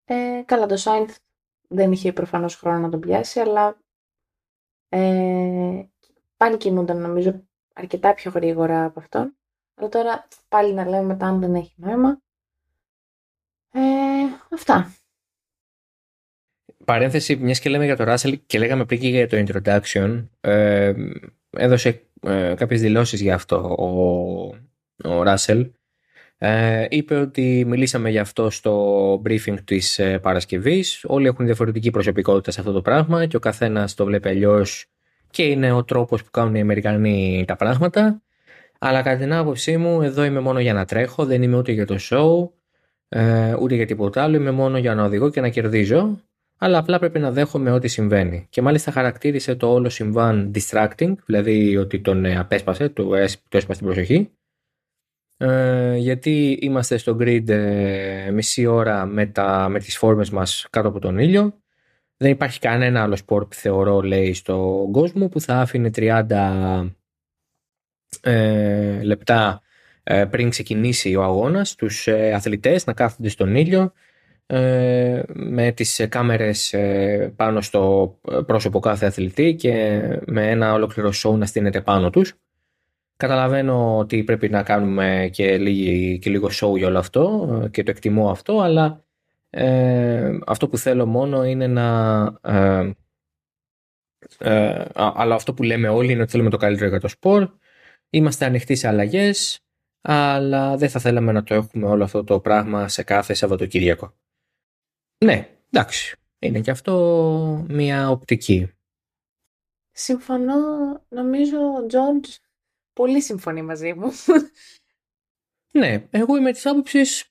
Ε, καλά, το Sainz δεν είχε προφανώς χρόνο να τον πιάσει, αλλά ε, πάλι κινούνταν νομίζω αρκετά πιο γρήγορα από αυτόν. Αλλά τώρα πάλι να λέμε μετά αν δεν έχει νόημα. Ε, αυτά. Παρένθεση, μιας και λέμε για το Russell και λέγαμε πριν και για το introduction, ε, έδωσε ε, κάποιες δηλώσεις για αυτό ο, ο Russell. Ε, είπε ότι μιλήσαμε γι' αυτό στο briefing της ε, Παρασκευής. Όλοι έχουν διαφορετική προσωπικότητα σε αυτό το πράγμα και ο καθένας το βλέπει αλλιώς και είναι ο τρόπος που κάνουν οι Αμερικανοί τα πράγματα. Αλλά κατά την άποψή μου, εδώ είμαι μόνο για να τρέχω, δεν είμαι ούτε για το show ε, ούτε για τίποτα άλλο. Είμαι μόνο για να οδηγώ και να κερδίζω. Αλλά απλά πρέπει να δέχομαι ό,τι συμβαίνει. Και μάλιστα χαρακτήρισε το όλο συμβάν distracting, δηλαδή ότι τον απέσπασε, του έσπασε την προσοχή. Ε, γιατί είμαστε στο grid ε, μισή ώρα με, τα, με τις φόρμες μας κάτω από τον ήλιο. Δεν υπάρχει κανένα άλλο σπορ που θεωρώ, λέει, στον κόσμο που θα άφηνε τριάντα ε, λεπτά ε, πριν ξεκινήσει ο αγώνας τους ε, αθλητές να κάθονται στον ήλιο ε, με τις κάμερες ε, πάνω στο πρόσωπο κάθε αθλητή και με ένα ολόκληρο show να στείνεται πάνω τους. Καταλαβαίνω ότι πρέπει να κάνουμε και, λίγη, και λίγο show για όλο αυτό και το εκτιμώ αυτό, αλλά ε, αυτό που θέλω μόνο είναι να... Ε, ε, αλλά αυτό που λέμε όλοι είναι ότι θέλουμε το καλύτερο για το σπορ. Είμαστε ανοιχτοί σε αλλαγές, αλλά δεν θα θέλαμε να το έχουμε όλο αυτό το πράγμα σε κάθε Σαββατοκύριακο. Ναι, εντάξει, είναι και αυτό μια οπτική. Συμφωνώ, νομίζω, George. Πολύ συμφωνεί μαζί μου. Ναι, εγώ είμαι της άποψης.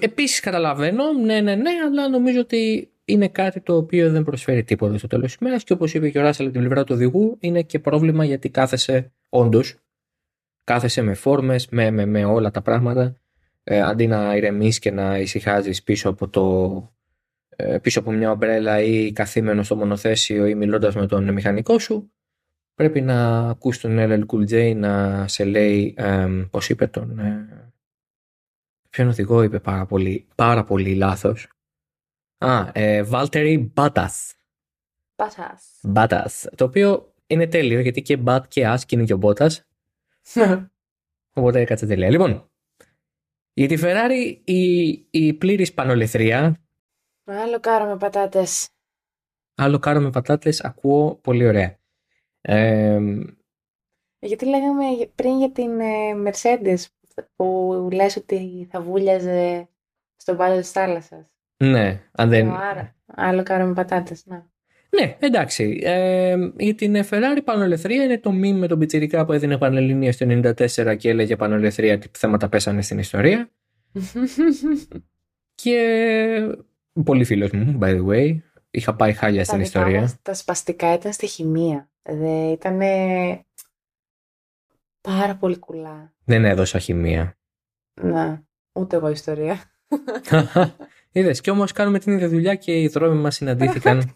Επίσης καταλαβαίνω, ναι, ναι, ναι, αλλά νομίζω ότι είναι κάτι το οποίο δεν προσφέρει τίποτα στο τέλος της ημέρας και όπως είπε και ο Ράσελ από την πλευρά του οδηγού, είναι και πρόβλημα γιατί κάθεσε, όντως, κάθεσε με φόρμες, με, με, με όλα τα πράγματα, ε, αντί να ηρεμείς και να ησυχάζεις πίσω από το... Ε, πίσω από μια ομπρέλα ή καθήμενο στο μονοθέσιο ή μιλώντας με τον μηχανικό σου. Πρέπει να ακούς τον ελ ελ Cool J να σε λέει, ε, πώς είπε τον, ε, ποιον οδηγό είπε πάρα πολύ, πάρα πολύ λάθος. Α, Valtteri Bottas. Bottas. Bottas, το οποίο είναι τέλειο γιατί και Bat και Ask είναι και ο Bottas. Οπότε έκατσε τέλεια. Λοιπόν, για τη Ferrari η, η πλήρης πανολεθρία. Άλλο κάρο με πατάτες. Άλλο κάρο με πατάτες, ακούω πολύ ωραία. Ε, γιατί λέγαμε πριν για την ε, Mercedes που λες ότι θα βούλιαζε στον πάτο της θάλασσας. Ναι, αν δεν... Άρα, άλλο κάρο με πατάτες, ναι. Ναι, εντάξει. Ε, για την Ferrari πανολεθρία είναι το μιμ με τον πιτσιρικά που έδινε Πανελληνία στο ενενήντα τέσσερα και έλεγε πανολεθρία τι θέματα πέσανε στην ιστορία. Και πολύ φίλος μου, by the way. Είχα πάει χάλια στην ιστορία. Μας, τα σπαστικά ήταν στη χημεία. Δε, ήτανε πάρα πολύ κουλά. Δεν έδωσα χημεία. Να, ούτε εγώ ιστορία. Είδες, και όμως κάνουμε την ίδια δουλειά και οι δρόμοι μας συναντήθηκαν.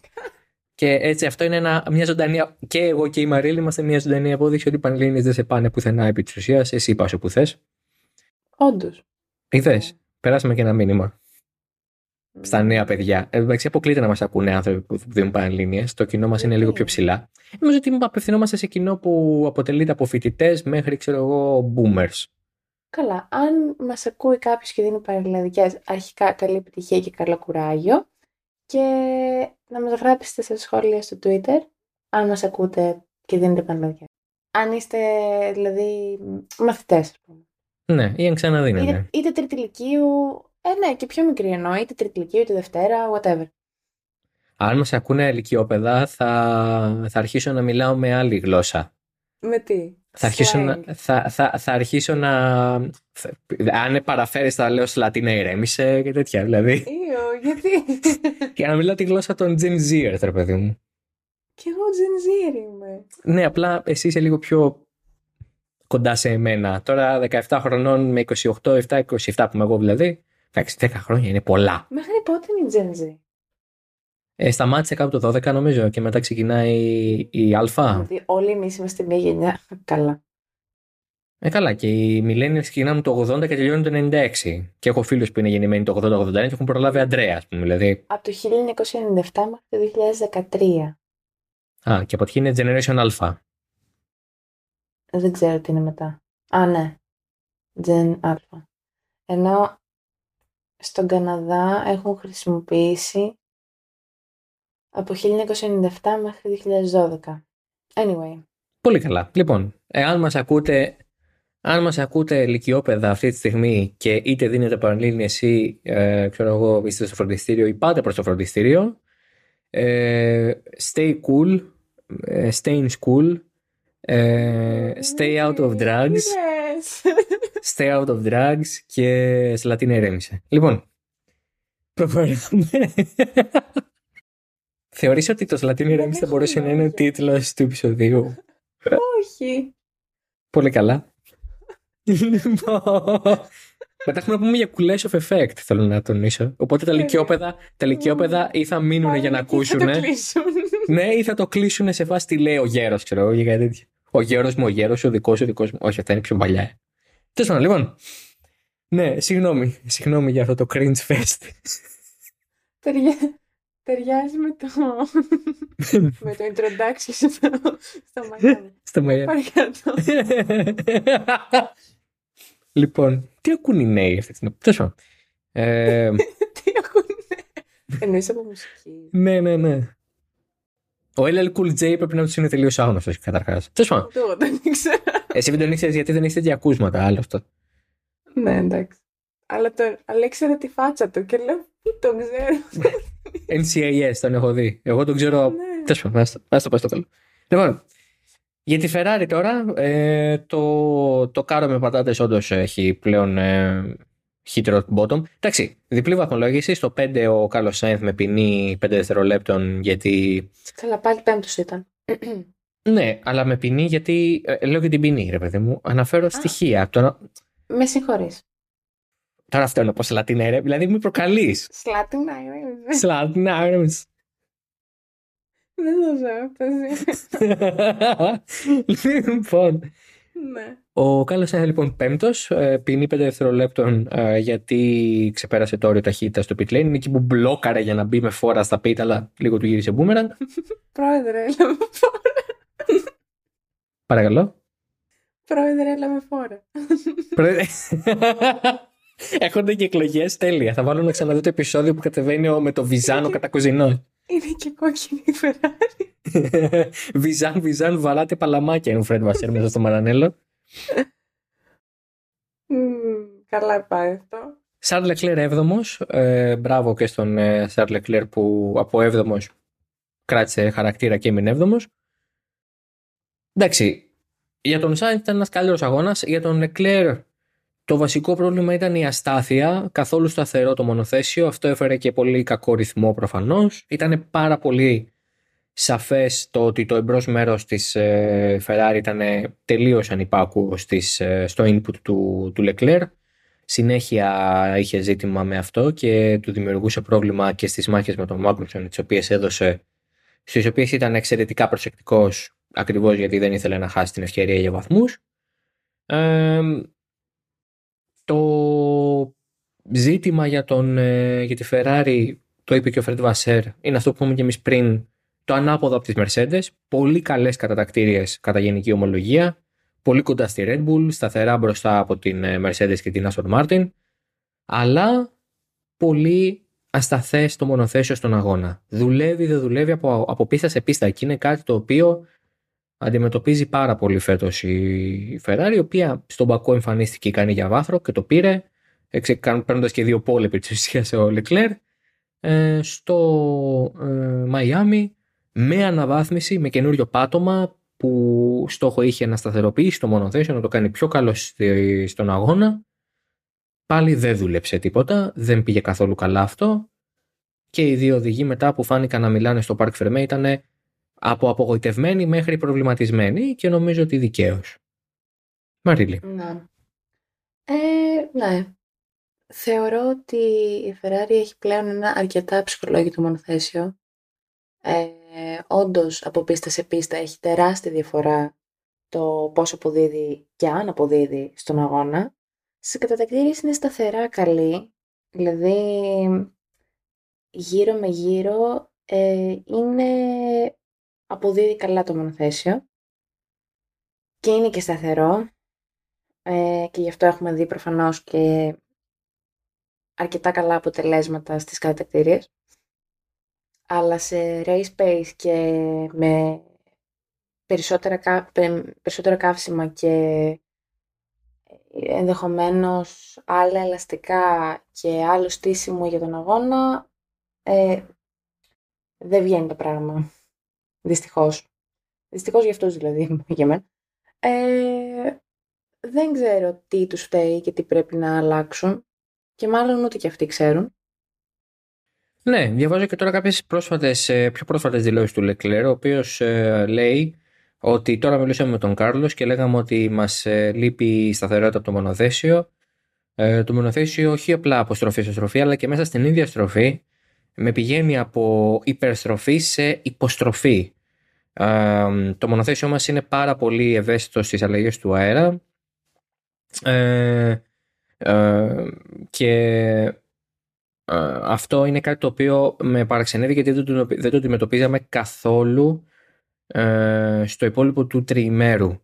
Και έτσι αυτό είναι ένα, μια ζωντανή, και εγώ και η Μαρίλη είμαστε μια ζωντανή απόδειξη ότι οι Πανελλήνιες δεν σε πάνε πουθενά επί της ουσίας. Εσύ πας όπου θες. Όντως. Είδες, yeah. Περάσαμε και ένα μήνυμα. Στα νέα παιδιά. Εντάξει, αποκλείται να μας ακούνε άνθρωποι που δίνουν πανελλήνιες. Το κοινό μας είναι λίγο πιο ψηλά. Νομίζω ότι απευθυνόμαστε σε κοινό που αποτελείται από φοιτητές μέχρι, ξέρω εγώ, boomers. Καλά. Αν μας ακούει κάποιος και δίνει πανελληνικές, αρχικά καλή επιτυχία και καλό κουράγιο. Και να μας γράψετε σε σχόλια στο Twitter, αν μας ακούτε και δίνετε πανελληνικές. Αν είστε, δηλαδή, μαθητές, ας πούμε. Ναι, ή αν ξαναδίνετε. Είτε, είτε τρίτη ηλικίου. Ε, ναι, και πιο μικρή εννοώ, είτε τριτλική, είτε Δευτέρα, whatever. Αν μας ακούνε ηλικιόπαιδα, θα, θα αρχίσω να μιλάω με άλλη γλώσσα. Με τι? Θα αρχίσω να, θα, θα, θα αρχίσω να... Θα, αν παραφέρεις θα λέω στη Λατίνα ηρέμησε και τέτοια, δηλαδή. Ήω, γιατί? Για να μιλάω τη γλώσσα των Gen Z, ρε παιδί μου. Κι εγώ Gen Z είμαι. Ναι, απλά εσύ είσαι λίγο πιο κοντά σε εμένα. Τώρα δεκαεπτά χρονών με είκοσι οκτώ, επτά, είκοσι επτά που είμαι εγώ δηλαδή. Εντάξει, δέκα χρόνια είναι πολλά. Μέχρι πότε είναι η Gen Z? Ε, σταμάτησε κάπου το δώδεκα νομίζω και μετά ξεκινάει η, η Α. Δηλαδή όλοι εμείς είμαστε μια γενιά. Καλά. Ε, καλά, και οι millennials ξεκινάμε το ογδόντα και τελειώνουν το ενενήντα έξι. Και έχω φίλους που είναι γεννημένοι το ογδόντα ογδόντα ένα και έχουν προλάβει Αντρέα, ας πούμε. Δηλαδή. Από το χίλια εννιακόσια ενενήντα επτά μέχρι το δύο χιλιάδες δεκατρία. Α, και από εκεί είναι Generation Α. Δεν ξέρω τι είναι μετά. Α, ναι. Gen Α. Ενώ στον Καναδά έχουν χρησιμοποιήσει από χίλια εννιακόσια ενενήντα επτά μέχρι δύο χιλιάδες δώδεκα. Anyway. Πολύ καλά. Λοιπόν, εάν μας ακούτε... Αν μας ακούτε λυκειόπαιδα αυτή τη στιγμή και είτε δίνετε παραλήνες ή ε, ξέρω εγώ, είστε στο φροντιστήριο ή πάτε προς το φροντιστήριο, ε, stay cool, stay in school, ε, stay out of drugs, yes. Stay out of drugs και σε Λατίνα ηρέμησε. Λοιπόν, προχωράμε. Θεωρείς ότι το σε Λατίνα ηρέμησε θα μπορούσε να είναι τίτλος του επεισοδίου? Όχι. Πολύ καλά. Μετά έχουμε να πούμε για Kuleshov effect, θέλω να τονίσω. Οπότε τα λυκειόπαιδα, τα λυκειόπαιδα ή θα μείνουν για να ακούσουν. Ναι, ή θα το κλείσουν σε βάση τι λέει ο γέρος, ξέρω εγώ, για κάτι τέτοιο. Ο γέρος μου, ο γέρος, ο δικός σου, ο δικός μου. Όχι, αυτά είναι πιο παλιά. Τέλος πάντων, λοιπόν. Ναι, συγγνώμη. Συγγνώμη για αυτό το cringe fest. Ταιριάζει με το. Με το introduction στο Μαγιάννη. Στο Μαγιάννη. Λοιπόν, τι ακούν οι νέοι αυτή τη στιγμή. Τέλο. Τι ακούν οι νέοι. Εννοείς από μουσική. Ναι, ναι, ναι. Ο ελ ελ Cool J πρέπει να του είναι τελείω άγνωστο καταρχά. Τέλο πάντων. Εγώ δεν ήξερα. Εσύ δεν τον ήξερε γιατί δεν έχει τέτοια ακούσματα, άλλο αυτό. Ναι, εντάξει. Αλλά ήξερα τη φάτσα του και λέω πού τον ξέρω. εν σι άι ες τον έχω δει. Εγώ τον ξέρω. Τέλο πάντων, α το πα το καλό. Λοιπόν. Για τη Ferrari τώρα, ε, το, το κάρο με πατάτες όντως έχει πλέον ε, χύτερο bottom. Εντάξει, διπλή βαθμολόγηση. Στο πέντε ο Carlos Sainz με ποινή πέντε δευτερολέπτων γιατί... Καλά, πάλι πέμπτος ήταν. Ναι, αλλά με ποινή γιατί... Ε, λέω και την ποινή, ρε παιδί μου. Αναφέρω Α, στοιχεία. Το... Με συγχωρείς. Τώρα αυτό είναι όπως Latin Air, δηλαδή με προκαλείς. Latin Air. Latin Air. Δεν το ζω. Λοιπόν. Ο Κάλλος είναι λοιπόν πέμπτος. Ποινή πέντε δευτερολέπτων γιατί ξεπέρασε το όριο ταχύτητας στο pit lane. Είναι εκεί που μπλόκαρε για να μπει με φόρα στα pit, αλλά λίγο του γύρισε μπούμεραν. Πρόεδρε, έλα με φόρα. Παρακαλώ. Πρόεδρε, έλα με φόρα. Έχονται και εκλογές, τέλεια. Θα βάλω να ξαναδώ το επεισόδιο που κατεβαίνει με το Βυζάνο κατά κουζινό. Είναι και κόκκινη η Φεράρι. Βυζάν, βυζάν, βαράτε παλαμάκια είναι ο Φρέντ Βασέρ μέσα στο Μαρανέλο. Καλά πάει αυτό. Charles Leclerc έβδομος. Μπράβο και στον Charles Leclerc που από έβδομος κράτησε χαρακτήρα και έμεινε έβδομος. Εντάξει, για τον Sainz ήταν ένας καλύτερος αγώνας. Για τον Leclerc το βασικό πρόβλημα ήταν η αστάθεια, καθόλου σταθερό το μονοθέσιο. Αυτό έφερε και πολύ κακό ρυθμό προφανώς. Ήταν πάρα πολύ σαφές το ότι το εμπρός μέρος της ε, Ferrari ήταν τελείως ανυπάκουο στις, ε, στο input του, του Leclerc. Συνέχεια είχε ζήτημα με αυτό και του δημιουργούσε πρόβλημα και στις μάχες με τον Magnussen, τις οποίες έδωσε, στις οποίες ήταν εξαιρετικά προσεκτικός, ακριβώς γιατί δεν ήθελε να χάσει την ευκαιρία για βαθμούς. Ε, Το ζήτημα για, τον, για τη Ferrari, το είπε και ο Fred Vasseur, είναι αυτό που πούμε και εμείς πριν, το ανάποδο από τις Mercedes. Πολύ καλές κατατακτήριες κατά γενική ομολογία, πολύ κοντά στη Red Bull, σταθερά μπροστά από την Mercedes και την Aston Martin, αλλά πολύ ασταθές το μονοθέσιο στον αγώνα. Δουλεύει, δεν δουλεύει από, από πίστα σε πίστα και είναι κάτι το οποίο αντιμετωπίζει πάρα πολύ φέτος η Ferrari, η οποία στον Μπακού εμφανίστηκε ικανή για βάθρο και το πήρε, παίρνοντας και δύο πόλη επί της ουσίας ο Leclerc. Ε, στο Μαϊάμι, ε, με αναβάθμιση, με καινούριο πάτωμα που στόχο είχε να σταθεροποιήσει το μονοθέσιο, να το κάνει πιο καλό στη, στον αγώνα. Πάλι δεν δούλεψε τίποτα, δεν πήγε καθόλου καλά αυτό και οι δύο οδηγοί μετά που φάνηκαν να μιλάνε στο Parc Fermé ήτανε από απογοητευμένοι μέχρι προβληματισμένοι και νομίζω ότι δικαίως. Μαρίλη. Ναι. Ε, ναι. Θεωρώ ότι η Ferrari έχει πλέον ένα αρκετά ψυχολόγητο μονοθέσιο. Ε, όντως, από πίστα σε πίστα έχει τεράστια διαφορά το πώς αποδίδει και αν αποδίδει στον αγώνα. Στις κατατακτήριες είναι σταθερά καλή, δηλαδή γύρω με γύρω ε, είναι, αποδίδει καλά το μονοθέσιο και είναι και σταθερό ε, και γι' αυτό έχουμε δει προφανώς και αρκετά καλά αποτελέσματα στις κατατακτήριες. Αλλά σε race pace και με περισσότερα, περισσότερα καύσιμα και ενδεχομένως άλλα ελαστικά και άλλο στήσιμο για τον αγώνα, ε, δεν βγαίνει το πράγμα. Δυστυχώς. Δυστυχώς για αυτούς δηλαδή, για μένα. Ε, δεν ξέρω τι τους φταίει και τι πρέπει να αλλάξουν και μάλλον ούτε και αυτοί ξέρουν. Ναι, διαβάζω και τώρα κάποιες πρόσφατες, πιο πρόσφατες δηλώσεις του Leclerc, ο οποίος ε, λέει ότι τώρα μιλούσαμε με τον Κάρλος και λέγαμε ότι μας ε, λείπει η σταθερότητα από το μονοθέσιο. Ε, το μονοθέσιο όχι απλά από στροφή σε στροφή, αλλά και μέσα στην ίδια στροφή με πηγαίνει από υπερστροφή σε υποστροφή. Ε, το μονοθέσιο μας είναι πάρα πολύ ευαίσθητο στις αλλαγές του αέρα ε, ε, και... Uh, αυτό είναι κάτι το οποίο με παραξενεύει γιατί δεν το, δεν το αντιμετωπίζαμε καθόλου uh, στο υπόλοιπο του τριημέρου.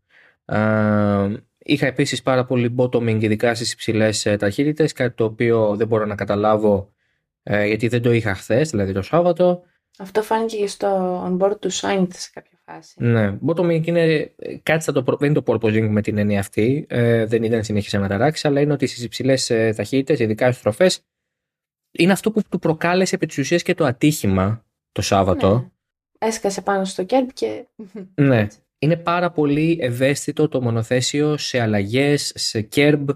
Uh, είχα επίσης πάρα πολύ bottoming, ειδικά στις υψηλές uh, ταχύτητες, κάτι το οποίο δεν μπορώ να καταλάβω uh, γιατί δεν το είχα χθες, δηλαδή το Σάββατο. Αυτό φάνηκε και στο on-board του Sainz σε κάποια φάση. Ναι, bottoming είναι κάτι σαν το, δεν είναι το porpoising με την έννοια αυτή, uh, δεν ήταν συνέχισε να ταράξει, αλλά είναι ότι στις υψηλές uh, ταχύτητες, ειδικά στις στροφές, είναι αυτό που του προκάλεσε επί της ουσίας και το ατύχημα το Σάββατο. Ναι. Έσκασε πάνω στο κέρπ και... Ναι. Είναι πάρα πολύ ευαίσθητο το μονοθέσιο σε αλλαγές, σε κέρπ.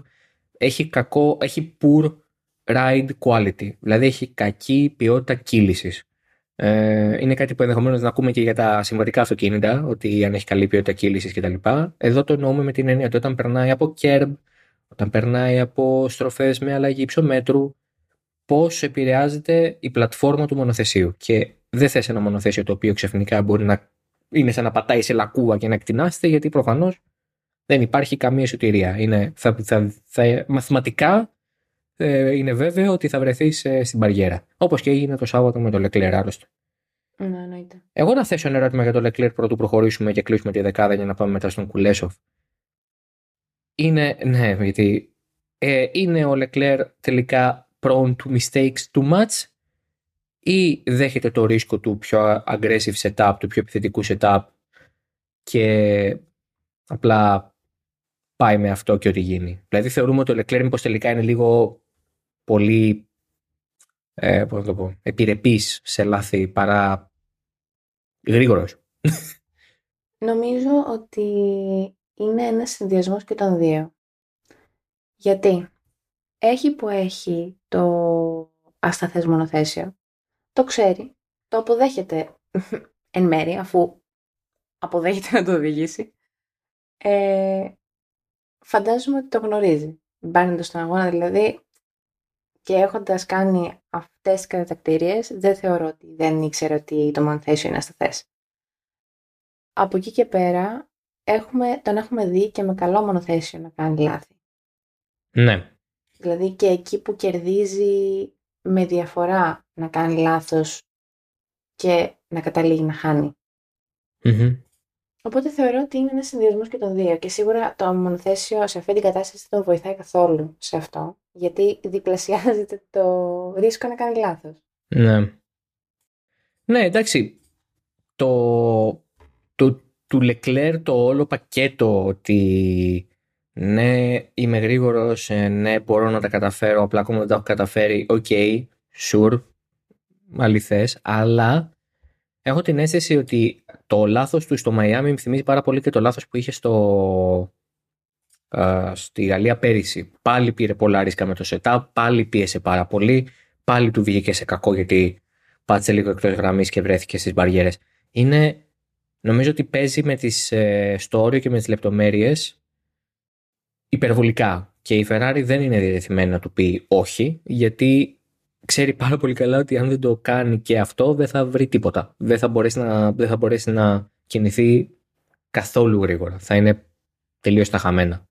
Έχει κακό, έχει poor ride quality. Δηλαδή έχει κακή ποιότητα κύλησης. Ε, είναι κάτι που ενδεχομένως να ακούμε και για τα συμβατικά αυτοκίνητα, ότι αν έχει καλή ποιότητα κύλησης κτλ. Εδώ το εννοούμε με την έννοια ότι όταν περνάει από κέρπ, όταν περνάει από στροφές με αλλαγή υψομέτρου, πώς επηρεάζεται η πλατφόρμα του μονοθεσίου. Και δεν θες ένα μονοθέσιο το οποίο ξαφνικά μπορεί να είναι σαν να πατάει σε λακκούα και να εκτινάσετε, γιατί προφανώς δεν υπάρχει καμία σωτηρία. Είναι, θα, θα, θα, μαθηματικά ε, είναι βέβαιο ότι θα βρεθείς ε, στην μπαριέρα. Όπως και έγινε το Σάββατο με το Leclerc, άλλωστε. Ναι, εννοείται. Εγώ να θέσω ένα ερώτημα για το Leclerc πρωτού προχωρήσουμε και κλείσουμε τη δεκάδα για να πάμε μετά στον Kuleshov. Είναι, ναι, γιατί ε, είναι ο Leclerc τελικά prone to mistakes too much ή δέχεται το ρίσκο του πιο aggressive setup, του πιο επιθετικού setup και απλά πάει με αυτό και ό,τι γίνει. Δηλαδή θεωρούμε ότι ο Leclerc μήπως τελικά είναι λίγο πολύ ε, πώς να το πω, επιρρεπής σε λάθη παρά γρήγορος. Νομίζω ότι είναι ένας συνδυασμός και των δύο. Γιατί έχει που έχει το ασταθές μονοθέσιο, το ξέρει, το αποδέχεται εν μέρη, αφού αποδέχεται να το οδηγήσει. Ε, φαντάζομαι ότι το γνωρίζει, μπαίνοντας στον αγώνα δηλαδή, και έχοντας κάνει αυτές τις κατατακτήριες, δεν θεωρώ ότι δεν ήξερε ότι το μονοθέσιο είναι ασταθές. Από εκεί και πέρα, έχουμε, τον έχουμε δει και με καλό μονοθέσιο να κάνει λάθη. Ναι. Δηλαδή και εκεί που κερδίζει με διαφορά να κάνει λάθος και να καταλήγει να χάνει. Mm-hmm. Οπότε θεωρώ ότι είναι ένας συνδυασμός και των δύο. Και σίγουρα το μονοθέσιο σε αυτή την κατάσταση δεν τον βοηθάει καθόλου σε αυτό. Γιατί διπλασιάζεται το ρίσκο να κάνει λάθος. Ναι. Ναι, εντάξει. Το, το, του Leclerc το όλο πακέτο ότι... Ναι, είμαι γρήγορος, ναι, μπορώ να τα καταφέρω, απλά ακόμα δεν τα έχω καταφέρει. Οκ, okay, sure, αληθές, αλλά έχω την αίσθηση ότι το λάθος του στο Μαϊάμι μου θυμίζει πάρα πολύ και το λάθος που είχε στο, α, στη Γαλλία πέρυσι. Πάλι πήρε πολλά ρίσκα με το setup, πάλι πίεσε πάρα πολύ, πάλι του βγήκε σε κακό γιατί πάτησε λίγο εκτός γραμμής και βρέθηκε στις μπαριέρες. Είναι, νομίζω ότι παίζει με τις, στο όριο και με τις λεπτομέρειες. υπερβολικά. Και η Ferrari δεν είναι διατεθειμένη να του πει όχι, γιατί ξέρει πάρα πολύ καλά ότι αν δεν το κάνει και αυτό δεν θα βρει τίποτα. Δεν θα μπορέσει να, δεν θα μπορέσει να κινηθεί καθόλου γρήγορα. Θα είναι τελείως τα χαμένα.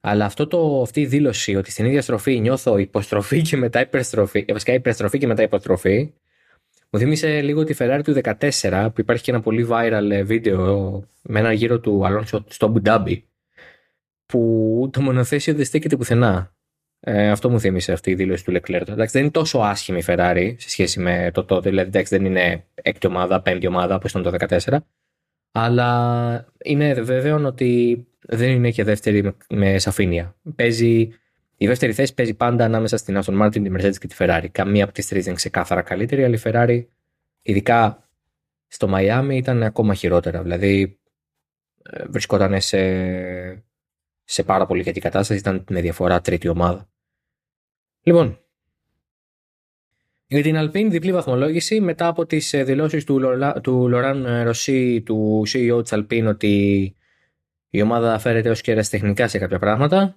Αλλά αυτό το, αυτή η δήλωση ότι στην ίδια στροφή νιώθω υποστροφή και μετά υπερστροφή, βασικά υπερστροφή και μετά υποστροφή, μου θύμισε λίγο τη Ferrari του δεκατέσσερα, που υπάρχει και ένα πολύ viral βίντεο με ένα γύρο του Αλόνσο στο Μπουντάμπι, που το μονοθέσιο δεν στέκεται πουθενά. Ε, αυτό μου θύμισε αυτή η δήλωση του Leclerc. Εντάξει, δεν είναι τόσο άσχημη η Ferrari σε σχέση με το τότε, δηλαδή εντάξει, δεν είναι έκτη ομάδα, πέμπτη ομάδα όπως ήταν το δεκατέσσερα, αλλά είναι βέβαιο ότι δεν είναι και δεύτερη με σαφήνεια. Παίζει, η δεύτερη θέση παίζει πάντα ανάμεσα στην Aston Martin, τη Mercedes και τη Ferrari. Καμία από τις τρεις δεν είναι ξεκάθαρα καλύτερη, αλλά η Ferrari, ειδικά στο Μαϊάμι, ήταν ακόμα χειρότερα. Δηλαδή βρισκόταν σε, σε πάρα πολύ κακή κατάσταση, ήταν με διαφορά τρίτη ομάδα. Λοιπόν, για την Alpine, διπλή βαθμολόγηση μετά από τις δηλώσεις του, Λορα, του Λοράν Ρωσί, του σι ι ο της Alpine, ότι η ομάδα φέρεται ως κέρας τεχνικά σε κάποια πράγματα.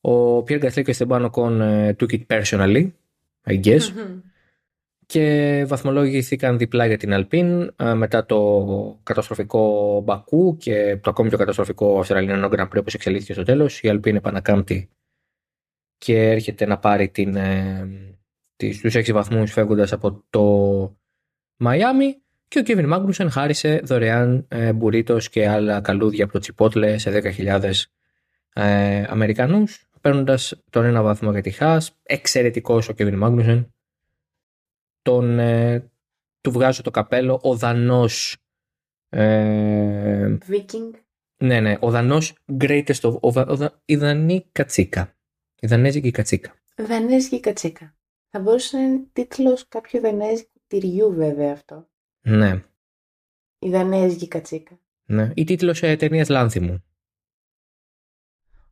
Ο Pierre Gasly και ο Esteban Ocon took it personally, I guess. Mm-hmm. Και βαθμολόγηθηκαν διπλά για την Alpine μετά το καταστροφικό Μπακού και το ακόμη πιο καταστροφικό Αυστραλιανό Grand Prix, όπως εξελίχθηκε στο τέλος. Η Alpine επανακάμπτει και έρχεται να πάρει την, τους έξι βαθμούς φεύγοντας από το Μαϊάμι. Και ο Kevin Magnussen χάρισε δωρεάν ε, μπουρίτος και άλλα καλούδια από το Chipotle σε δέκα χιλιάδες ε, Αμερικανούς, παίρνοντας τον ένα βαθμό για τη Χάς. Εξαιρετικός ο Kevin Magnussen. Τον, ε, του βγάζω το καπέλο. Ο Δανός... Ε, Viking. Ναι, ναι. Ο Δανός greatest of... Ο, ο, ο, η Δανή κατσίκα. Η Δανέζικη κατσίκα. Δανέζικη κατσίκα. Θα μπορούσε να είναι τίτλος κάποιου δανέζικου τυριού βέβαια αυτό. Ναι. Η Δανέζικη κατσίκα. Ναι. Ή τίτλος ε, ταινίας Λάνθιμου.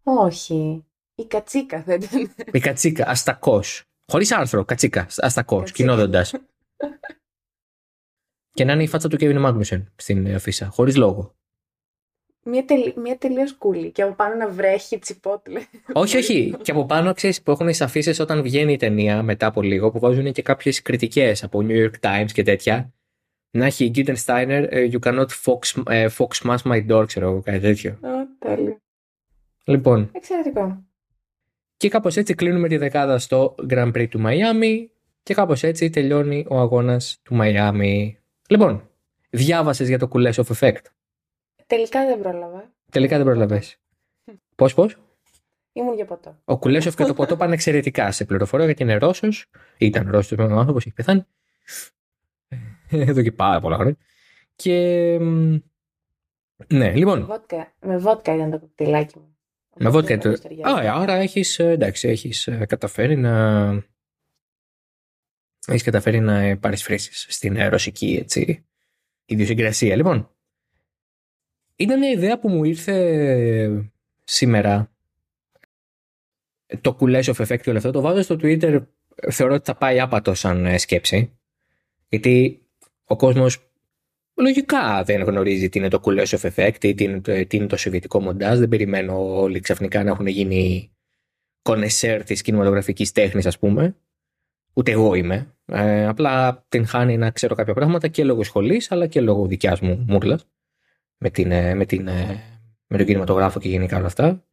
Όχι. Η κατσίκα δεν ήταν. Η κατσίκα. Αστακός. Χωρίς άρθρο. Κατσίκα. Αστακός. Κοινόδοντας. Και να είναι η φάτσα του Kevin Magnussen στην αφίσα. Χωρίς λόγο. Μία, τελ... Μία τελείως κούλη. Και από πάνω να βρέχει Chipotle. Όχι, όχι. Και από πάνω ξέρεις που έχουν τις αφίσες όταν βγαίνει η ταινία μετά από λίγο, που βάζουν και κάποιες κριτικές από New York Times και τέτοια. Να έχει Gitten Steiner, you cannot fox, fox smash my door, ξέρω εγώ, κάτι τέτοιο. Oh, τέλειο. Λοιπόν. Εξαιρετικό. Και κάπως έτσι κλείνουμε τη δεκάδα στο Grand Prix του Μαϊάμι και κάπως έτσι τελειώνει ο αγώνας του Μαϊάμι. Λοιπόν, διάβασες για το Kuleshov effect. Τελικά δεν πρόλαβα. Τελικά δεν πρόλαβες. Πώς, πώς. Ήμουν για ποτό. Ο Kuleshov και το ποτό πάνε εξαιρετικά. Σε πληροφορία γιατί είναι Ρώσος, ήταν Ρώσος, ο άνθρωπος έχει πεθάνει. Εδώ και πάρα πολλά χρόνια. Και. Ναι, λοιπόν. Βότκα. Με βότκα ήταν το κοκτηλάκι μου. Με βότκα ήταν. Α, άρα έχεις, εντάξει, έχεις καταφέρει να. Έχεις καταφέρει να παρισφρήσεις στην ρωσική, έτσι, ιδιοσυγκρασία. Λοιπόν. Ήταν μια ιδέα που μου ήρθε σήμερα. Το Kuleshov effect και όλο αυτό. Το βάζω στο Twitter. Θεωρώ ότι θα πάει άπατο σαν σκέψη. Γιατί. Ο κόσμος λογικά δεν γνωρίζει τι είναι το Kuleshov effect ή τι είναι το, τι είναι το σοβιετικό μοντάζ. Δεν περιμένω όλοι ξαφνικά να έχουν γίνει κονεσέρ της κινηματογραφικής τέχνης, ας πούμε. Ούτε εγώ είμαι. Ε, απλά την χάνει να ξέρω κάποια πράγματα και λόγω σχολής αλλά και λόγω δικιάς μου μούρλας με, την, με, την, με τον κινηματογράφο και γενικά όλα αυτά.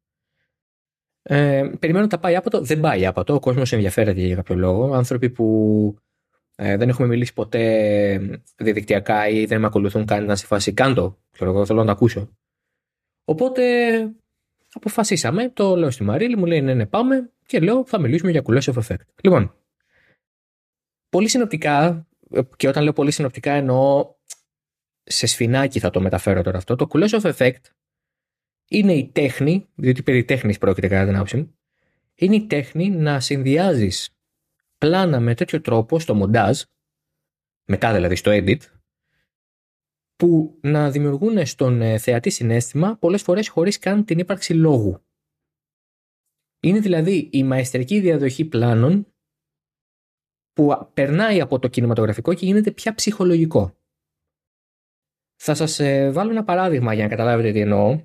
Ε, περιμένω ότι τα πάει άπατο. Δεν πάει άπατο. Ο κόσμος ενδιαφέρεται για κάποιο λόγο. Άνθρωποι που. Ε, δεν έχουμε μιλήσει ποτέ διαδικτυακά ή δεν με ακολουθούν καν να σε φάση κάντο. Ξέρω εγώ, θέλω να το ακούσω. Οπότε αποφασίσαμε, το λέω στη Μαρίλη, μου λέει ναι, ναι, πάμε και λέω θα μιλήσουμε για Kuleshov effect. Λοιπόν, πολύ συνοπτικά, και όταν λέω πολύ συνοπτικά εννοώ σε σφινάκι θα το μεταφέρω τώρα αυτό. Το Kuleshov effect είναι η τέχνη, διότι περί τέχνης πρόκειται κατά την άποψή μου, είναι η τέχνη να συνδυάζεις πλάνα με τέτοιο τρόπο στο μοντάζ, μετά δηλαδή στο edit, που να δημιουργούν στον θεατή συναίσθημα πολλές φορές χωρίς καν την ύπαρξη λόγου. Είναι δηλαδή η μαεστρική διαδοχή πλάνων που περνάει από το κινηματογραφικό και γίνεται πια ψυχολογικό. Θα σας βάλω ένα παράδειγμα για να καταλάβετε τι εννοώ.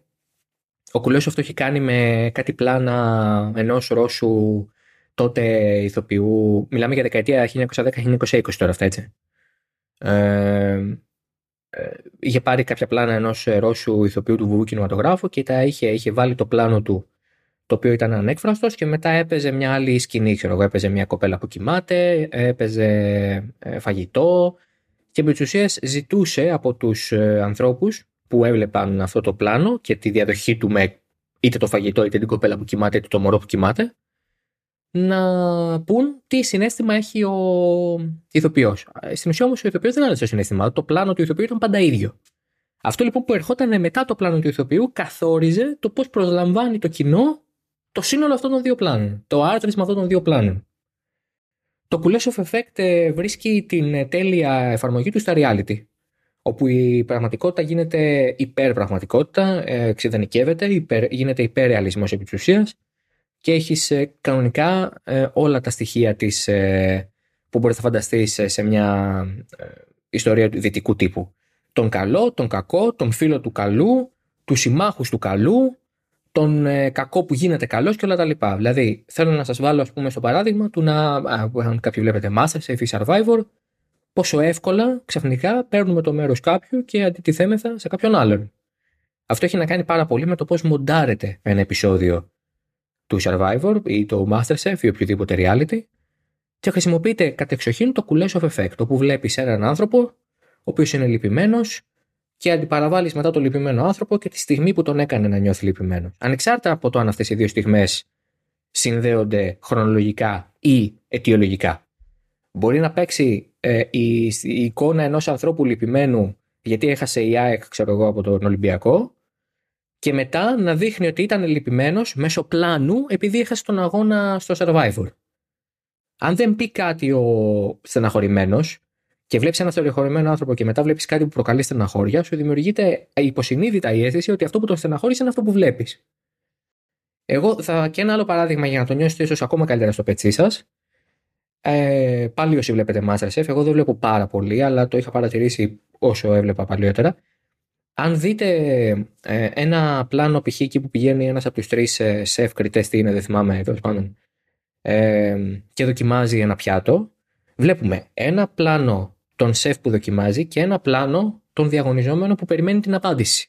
Ο Κουλέσοφ αυτό έχει κάνει με κάτι πλάνα ενός Ρώσου τότε ηθοποιού. Μιλάμε για δεκαετία χίλια εννιακόσια δέκα χίλια εννιακόσια είκοσι τώρα αυτά, έτσι. Ε, είχε πάρει κάποια πλάνα ενός Ρώσου ηθοποιού του βουβού κινηματογράφου και τα είχε, είχε βάλει το πλάνο του, το οποίο ήταν ανέκφραστος, και μετά έπαιζε μια άλλη σκηνή, ξέρω εγώ, έπαιζε μια κοπέλα που κοιμάται, έπαιζε φαγητό, και επί της ουσίας ζητούσε από τους ανθρώπους που έβλεπαν αυτό το πλάνο και τη διαδοχή του με είτε το φαγητό, είτε την κοπέλα που κοιμάται, είτε το μωρό που κοιμάται, να πούν τι συναίσθημα έχει ο ηθοποιός. Στην ουσία όμως ο ηθοποιός δεν άλλαζε το συναίσθημα. Το πλάνο του ηθοποιού ήταν πάντα ίδιο. Αυτό λοιπόν που ερχόταν μετά το πλάνο του ηθοποιού καθόριζε το πώς προσλαμβάνει το κοινό το σύνολο αυτών των δύο πλάνων, το άρτρισμα αυτών των δύο πλάνων. Το Kuleshov effect βρίσκει την τέλεια εφαρμογή του στα reality, όπου η πραγματικότητα γίνεται υπερπραγματικότητα, ξεδανικεύεται, υπερ, γίνεται υπερρεαλισμός επί της ουσίας, και έχεις κανονικά όλα τα στοιχεία της, που μπορείς να φανταστείς σε μια ιστορία του δυτικού τύπου. Τον καλό, τον κακό, τον φίλο του καλού, τους συμμάχους του καλού, τον ε, κακό που γίνεται καλός και όλα τα λοιπά. Δηλαδή, θέλω να σας βάλω, ας πούμε, στο παράδειγμα του να, α, αν κάποιοι βλέπετε MasterChef ή Survivor, πόσο εύκολα ξαφνικά παίρνουμε το μέρος κάποιου και αντιτιθέμεθα σε κάποιον άλλον. Αυτό έχει να κάνει πάρα πολύ με το πώς μοντάρεται ένα επεισόδιο του Survivor ή το MasterChef ή οποιοδήποτε reality, και χρησιμοποιείται κατεξοχήν το Kuleshov effect, όπου βλέπεις έναν άνθρωπο ο οποίος είναι λυπημένος, και αντιπαραβάλλεις μετά τον λυπημένο άνθρωπο και τη στιγμή που τον έκανε να νιώθει λυπημένο. Ανεξάρτητα από το αν αυτές οι δύο στιγμές συνδέονται χρονολογικά ή αιτιολογικά. Μπορεί να παίξει ε, η, η εικόνα ενός ανθρώπου λυπημένου γιατί έχασε η ΑΕΚ, ξέρω εγώ, από τον Ολυμπιακό, και μετά να δείχνει ότι ήταν λυπημένος μέσω πλάνου επειδή έχασε τον αγώνα στο Survivor. Αν δεν πει κάτι ο στεναχωρημένος, και βλέπεις έναν στεναχωρημένο άνθρωπο και μετά βλέπεις κάτι που προκαλεί στεναχώρια, σου δημιουργείται υποσυνείδητα η αίσθηση ότι αυτό που τον στεναχώρησε είναι αυτό που βλέπεις. Εγώ θα και ένα άλλο παράδειγμα για να το νιώσετε ίσως ακόμα καλύτερα στο πετσί σας. Ε, πάλι όσοι βλέπετε MasterChef, εγώ δεν βλέπω πάρα πολύ, αλλά το είχα παρατηρήσει όσο έβλεπα παλιότερα. Αν δείτε ε, ένα πλάνο, π.χ. εκεί που πηγαίνει ένας από τους τρεις ε, σεφ κριτές, τι είναι, δεν θυμάμαι, ε, και δοκιμάζει ένα πιάτο, βλέπουμε ένα πλάνο τον σεφ που δοκιμάζει και ένα πλάνο τον διαγωνιζόμενο που περιμένει την απάντηση.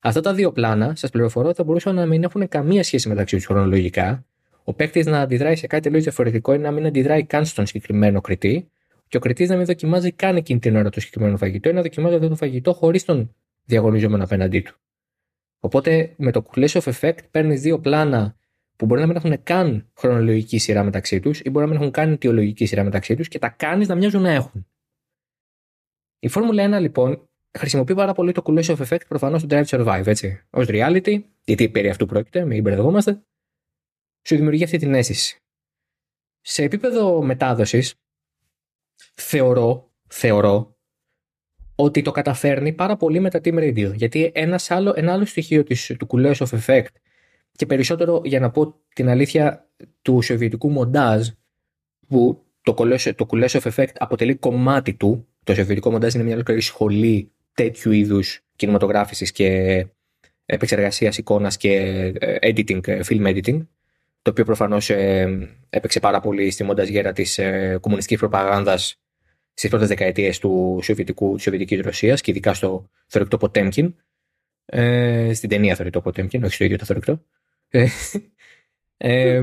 Αυτά τα δύο πλάνα, σας πληροφορώ, θα μπορούσαν να μην έχουν καμία σχέση μεταξύ τους χρονολογικά. Ο παίκτης να αντιδράει σε κάτι τελείως διαφορετικό ή να μην αντιδράει καν στον συγκεκριμένο κριτή, και ο κριτής να μην δοκιμάζει καν εκείνη την ώρα το συγκεκριμένο φαγητό ή να δοκιμάζει αυτό το φαγητό χωρίς τον διαγωνιζόμενο απέναντί του. Οπότε με το Kuleshov effect παίρνεις δύο πλάνα που μπορεί να μην έχουν καν χρονολογική σειρά μεταξύ τους ή μπορεί να μην έχουν καν αιτιολογική σειρά μεταξύ τους, και τα κάνεις να μοιάζουν να έχουν. Η Φόρμουλα ένα λοιπόν χρησιμοποιεί πάρα πολύ το Kuleshov effect προφανώς στο Drive to Survive, έτσι, ως reality, γιατί περί αυτού πρόκειται, μην μπερδευόμαστε, σου δημιουργεί αυτή την αίσθηση. Σε επίπεδο μετάδοσης, θεωρώ, θεωρώ ότι το καταφέρνει πάρα πολύ με τα team radio, γιατί ένας άλλο, ένα άλλο στοιχείο της, του Kuleshov effect, και περισσότερο, για να πω την αλήθεια, του σοβιετικού μοντάζ, που το Kuleshov effect αποτελεί κομμάτι του. Το σοβιετικό μοντάζ είναι μια ολόκληρη σχολή τέτοιου είδους κινηματογράφησης και επεξεργασίας εικόνας και editing, film editing, το οποίο προφανώς έπαιξε πάρα πολύ στη μονταζιέρα της κομμουνιστικής προπαγάνδας στις πρώτες δεκαετίες του σοβιετικού, της Σοβιετικής Ρωσίας, και ειδικά στο θωρηκτό Ποτέμκιν, στην ταινία θωρηκτό Ποτέμκιν, όχι στο ίδιο το θωρηκτό. ε,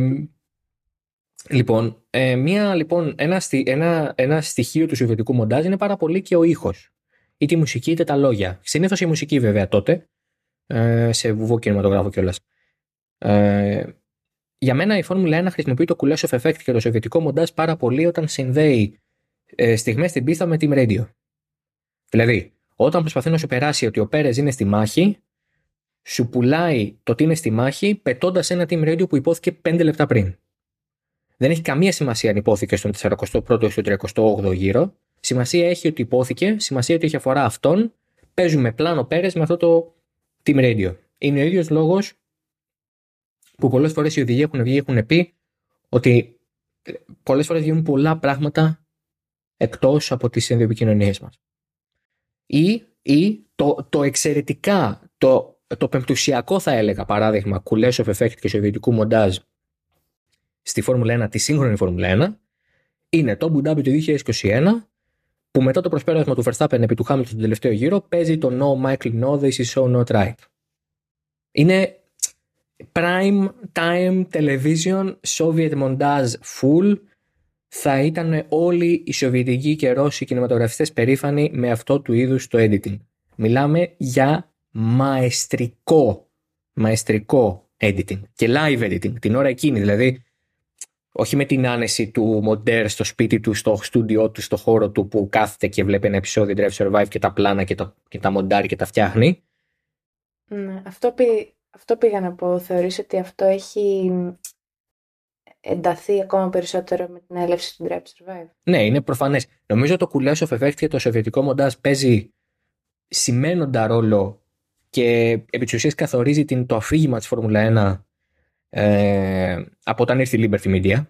Λοιπόν, ε, μία, λοιπόν ένα, ένα, ένα στοιχείο του σοβιετικού μοντάζ είναι πάρα πολύ και ο ήχος. Είτε η μουσική είτε τα λόγια. Συνήθως η μουσική, βέβαια, τότε, ε, σε βουβό κινηματογράφο κιόλας. Ε, για μένα η Φόρμουλα ένα χρησιμοποιεί το Kuleshov effect και το σοβιετικό μοντάζ πάρα πολύ όταν συνδέει ε, στιγμές στην πίστα με team radio. Δηλαδή, όταν προσπαθεί να σου περάσει ότι ο Πέρες είναι στη μάχη, σου πουλάει το ότι είναι στη μάχη πετώντας ένα team radio που υπόθηκε πέντε λεπτά πριν. Δεν έχει καμία σημασία αν υπόθηκε στον σαρανταππρώτο ή στον τριαντάοκτώ γύρο. Σημασία έχει ότι υπόθηκε, σημασία ότι έχει αφορά αυτόν. Παίζουμε πλάνο Πέρες με αυτό το team radio. Είναι ο ίδιος λόγος που πολλές φορές οι οδηγοί έχουν βγει, έχουν πει ότι πολλές φορές γίνουν πολλά πράγματα εκτός από τις ενδιοπικοινωνίες μας. Ή, ή το, το εξαιρετικά, το το πεμπτουσιακό θα έλεγα παράδειγμα Kuleshov effect και σοβιετικού μοντάζ στη Φόρμουλα ένα, τη σύγχρονη Φόρμουλα ένα, είναι το Abu Dhabi του είκοσι είκοσι ένα, που μετά το προσπέρασμα του Verstappen επί του Hamilton τον τελευταίο γύρο παίζει το No Michael No, this is so not right. Είναι prime time television, Soviet montage full. Θα ήταν όλοι οι Σοβιετικοί και Ρώσοι κινηματογραφιστές περήφανοι με αυτό του είδους το editing. Μιλάμε για μαεστρικό, μαεστρικό editing και live editing την ώρα εκείνη, δηλαδή όχι με την άνεση του μοντέρ στο σπίτι του, στο στούντιό του, στο χώρο του που κάθεται και βλέπει ένα επεισόδιο Drive Survive και τα πλάνα και τα, και τα μοντάρει και τα φτιάχνει. Ναι, αυτό, πη, αυτό πήγα να πω. Θεωρείς ότι αυτό έχει ενταθεί ακόμα περισσότερο με την έλευση του Drive Survive? Ναι, είναι προφανές. Νομίζω το Kuleshov effect και το σοβιετικό μοντάζ παίζει σημαίνοντα ρόλο και επί της ουσίας καθορίζει την, το αφήγημα της Φόρμουλα ένα ε, από όταν ήρθε η Liberty Media,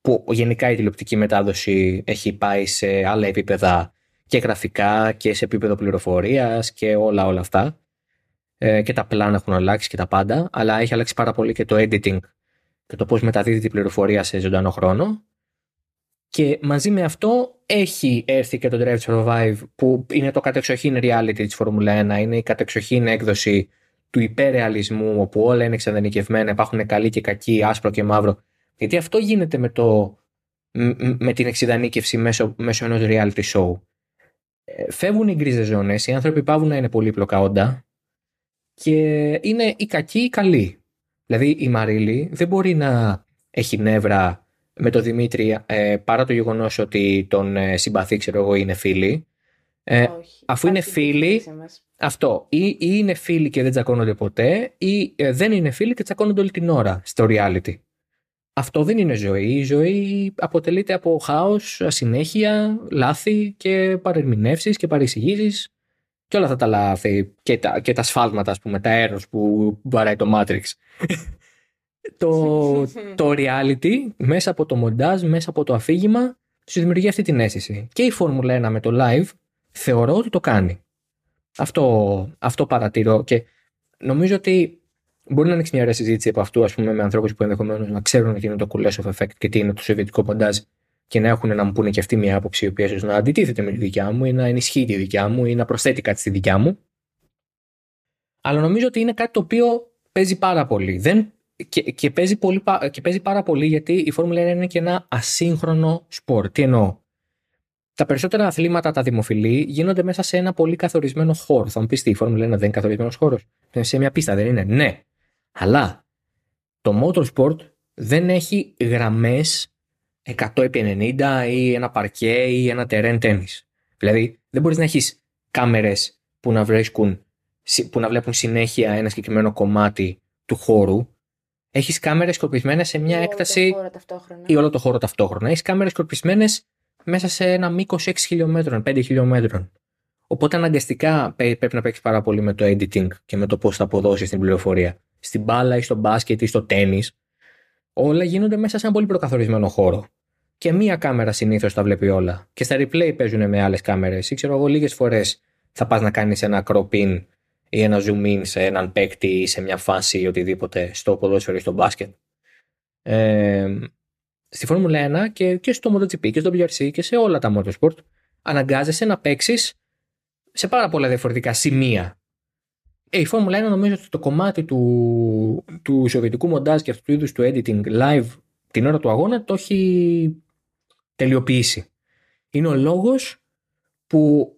που γενικά η τηλεοπτική μετάδοση έχει πάει σε άλλα επίπεδα και γραφικά και σε επίπεδο πληροφορίας και όλα όλα αυτά, ε, και τα πλάνα έχουν αλλάξει και τα πάντα, αλλά έχει αλλάξει πάρα πολύ και το editing και το πώς μεταδίδεται η πληροφορία σε ζωντανό χρόνο. Και μαζί με αυτό έχει έρθει και το Drive to Survive, που είναι το κατεξοχήν reality της Φόρμουλα ένα, είναι η κατεξοχήν έκδοση του υπερρεαλισμού, όπου όλα είναι εξαδενικευμένα, υπάρχουν καλοί και κακοί, άσπρο και μαύρο. Γιατί αυτό γίνεται με, το, με την εξειδανίκευση μέσω, μέσω ενός reality show. Φεύγουν οι γκρίζες ζώνες, οι άνθρωποι παύουν να είναι πολύπλοκα όντα και είναι οι κακοί οι καλοί. Δηλαδή η Μαρίλη δεν μπορεί να έχει νεύρα με τον Δημήτρη, ε, παρά το γεγονός ότι τον ε, συμπαθεί, ξέρω εγώ, είναι φίλοι. Ε, αφού είναι φίλοι, αυτό. Ή, ή είναι φίλοι και δεν τσακώνονται ποτέ, ή ε, δεν είναι φίλοι και τσακώνονται όλη την ώρα στο reality. Αυτό δεν είναι ζωή. Η ζωή αποτελείται από χάος, ασυνέχεια, λάθη και παρερμηνεύσεις και παρεξηγήσεις και όλα αυτά τα λάθη και τα, και τα σφάλματα, ας πούμε, τα έρος που βαράει το Matrix. Το, το reality μέσα από το μοντάζ, μέσα από το αφήγημα σου δημιουργεί αυτή την αίσθηση. Και η Φόρμουλα ένα με το live θεωρώ ότι το κάνει. Αυτό, αυτό παρατηρώ και νομίζω ότι μπορεί να ανοίξει μια ωραία συζήτηση από αυτού, ας πούμε, με ανθρώπους που ενδεχομένως να ξέρουν τι είναι το Kuleshov effect και τι είναι το σοβιετικό μοντάζ και να έχουν να μου πούνε και αυτή μια άποψη η οποία ίσως να αντιτίθεται με τη δικιά μου ή να ενισχύει τη δικιά μου ή να προσθέτει κάτι στη δικιά μου. Αλλά νομίζω ότι είναι κάτι το οποίο παίζει πάρα πολύ. Δεν Και, και, παίζει πολύ, και παίζει πάρα πολύ γιατί η Φόρμουλα ένα είναι και ένα ασύγχρονο σπορ. Τι εννοώ? Τα περισσότερα αθλήματα, τα δημοφιλή, γίνονται μέσα σε ένα πολύ καθορισμένο χώρο. Θα μου πεις τι, η Φόρμουλα ένα δεν είναι καθορισμένος χώρος? Σε μια πίστα δεν είναι? Ναι. Αλλά το motorsport δεν έχει γραμμές εκατό επί ενενήντα ή ένα παρκέ ή ένα τερέν τένις. Δηλαδή δεν μπορείς να έχεις κάμερες που να, βρέσκουν, που να βλέπουν συνέχεια ένα συγκεκριμένο κομμάτι του χώρου. Έχεις κάμερες σκορπισμένες σε μια έκταση ή όλο το χώρο ταυτόχρονα. Έχεις κάμερες σκορπισμένες μέσα σε ένα μήκος έξι χιλιόμετρων, πέντε χιλιόμετρων. Οπότε αναγκαστικά πρέπει να παίξεις πάρα πολύ με το editing και με το πώς θα αποδώσεις την πληροφορία. Στην μπάλα ή στο μπάσκετ ή στο τένις. Όλα γίνονται μέσα σε ένα πολύ προκαθορισμένο χώρο. Και μία κάμερα συνήθως τα βλέπει όλα. Και στα replay παίζουν με άλλες κάμερες. Ή ξέρω εγώ, λίγες φορές θα πας να κάνεις ένα crop in ή ένα zoom in σε έναν παίκτη ή σε μια φάση ή οτιδήποτε στο ποδόσφαιρο ή στο μπάσκετ. Ε, στη Φόρμουλα ένα και, και στο MotoGP και στο μπι αρ σι και σε όλα τα motorsport αναγκάζεσαι να παίξεις σε πάρα πολλά διαφορετικά σημεία. Ε, η Φόρμουλα ένα νομίζω ότι το κομμάτι του, του σοβιετικού μοντάζ και αυτού του είδους του editing live την ώρα του αγώνα το έχει τελειοποιήσει. Είναι ο λόγος που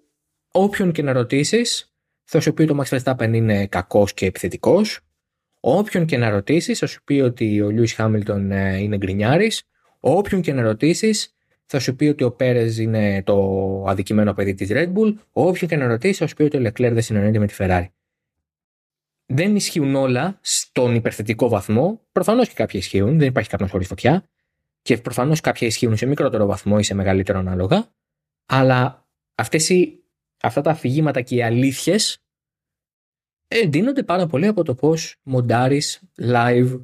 όποιον και να ρωτήσεις θα σου πει ότι ο Max Verstappen είναι κακός και επιθετικός. Όποιον και να ρωτήσεις θα σου πει ότι ο Lewis Hamilton είναι γκρινιάρης. Όποιον και να ρωτήσεις θα σου πει ότι ο Πέρες είναι το αδικημένο παιδί της Red Bull. Όποιον και να ρωτήσεις θα σου πει ότι ο Leclerc δεν συνεννοείται με τη Ferrari. Δεν ισχύουν όλα στον υπερθετικό βαθμό. Προφανώς και κάποια ισχύουν. Δεν υπάρχει κάποιος χωρίς φωτιά. Και προφανώς κάποια ισχύουν σε μικρότερο βαθμό ή σε μεγαλύτερο ανάλογα. Αλλά αυτές οι. Αυτά τα αφηγήματα και οι αλήθειες εντείνονται πάρα πολύ από το πώς μοντάρεις live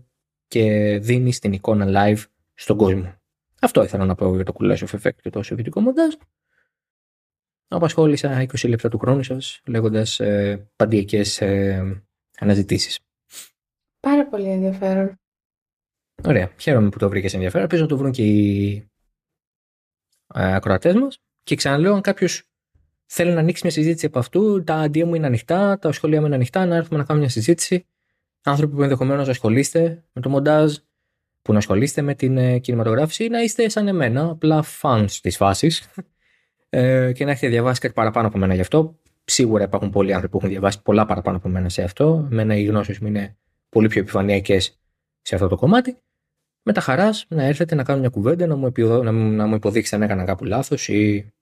και δίνεις την εικόνα live στον κόσμο. Αυτό ήθελα να πω για το Kuleshov effect και το σοβιετικό μοντάζ. απασχόλησα είκοσι λεπτά του χρόνου σας λέγοντας ε, παντιακές ε, αναζητήσεις. Πάρα πολύ ενδιαφέρον. Ωραία. Χαίρομαι που το βρήκες ενδιαφέρον. Ελπίζω να το βρουν και οι ε, ακροατές μας. Και ξαναλέω, αν κάποιος θέλει να ανοίξει μια συζήτηση από αυτού, τα αντί μου είναι ανοιχτά, τα σχολεία μου είναι ανοιχτά, να έρθουμε να κάνουμε μια συζήτηση. Άνθρωποι που ενδεχομένως ασχολείστε με το μοντάζ, που να ασχολείστε με την κινηματογράφηση, να είστε σαν εμένα, απλά fans της φάσης ε, και να έχετε διαβάσει κάτι παραπάνω από μένα γι' αυτό. Σίγουρα υπάρχουν πολλοί άνθρωποι που έχουν διαβάσει πολλά παραπάνω από μένα σε αυτό. Εμένα οι γνώσεις μου είναι πολύ πιο επιφανειακές σε αυτό το κομμάτι. Με τα χαράς να έρθετε να κάνουμε μια κουβέντα, να μου, επιδο... να μου... να μου υποδείξετε αν έκανα κάπου λάθος ή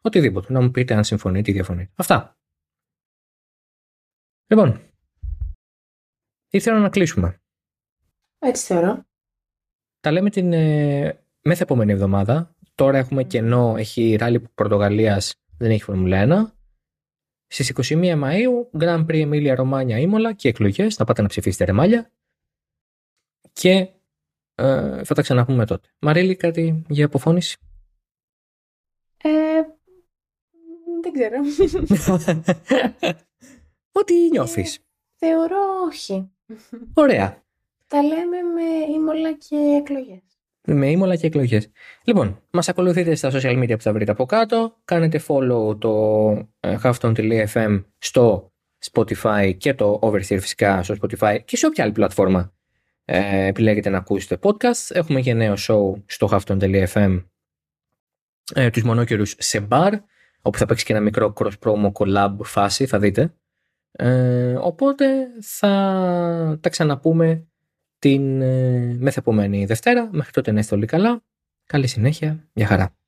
οτιδήποτε. Να μου πείτε αν συμφωνείτε ή διαφωνείτε. Αυτά. Λοιπόν, ήθελα να κλείσουμε. Έτσι θεωρώ. Τα λέμε την ε, μεθεπόμενη εβδομάδα. Τώρα έχουμε κενό, έχει ράλι Πορτογαλίας, δεν έχει Φόρμουλα ένα. Στις εικοστή πρώτη Μαΐου, Grand Prix Emilia Romagna Ήμολα και εκλογές. Θα πάτε να ψηφίσετε, ρε μάλια. Και ε, θα τα ξαναπούμε τότε. Μαρίλη, κάτι για αποφώνηση? Ε, δεν ξέρω. Ό,τι νιώθεις. Ε, θεωρώ όχι. Ωραία. Τα λέμε με Ήμολα και εκλογές. Με Ήμολα και εκλογές. Λοιπόν, μας ακολουθείτε στα social media που θα βρείτε από κάτω. Κάνετε follow το halftone τελεία εφ εμ στο Spotify και το Oversteer φυσικά στο Spotify και σε όποια άλλη πλατφόρμα ε, επιλέγετε να ακούσετε podcast. Έχουμε και νέο show στο halftone τελεία εφ εμ ε, τους μονόκαιρους σε bar, όπου θα παίξει και ένα μικρό cross-promo collab φάση, θα δείτε. Ε, οπότε θα τα ξαναπούμε την ε, μεθεπόμενη Δευτέρα. Μέχρι τότε να είστε όλοι καλά. Καλή συνέχεια. Γεια χαρά.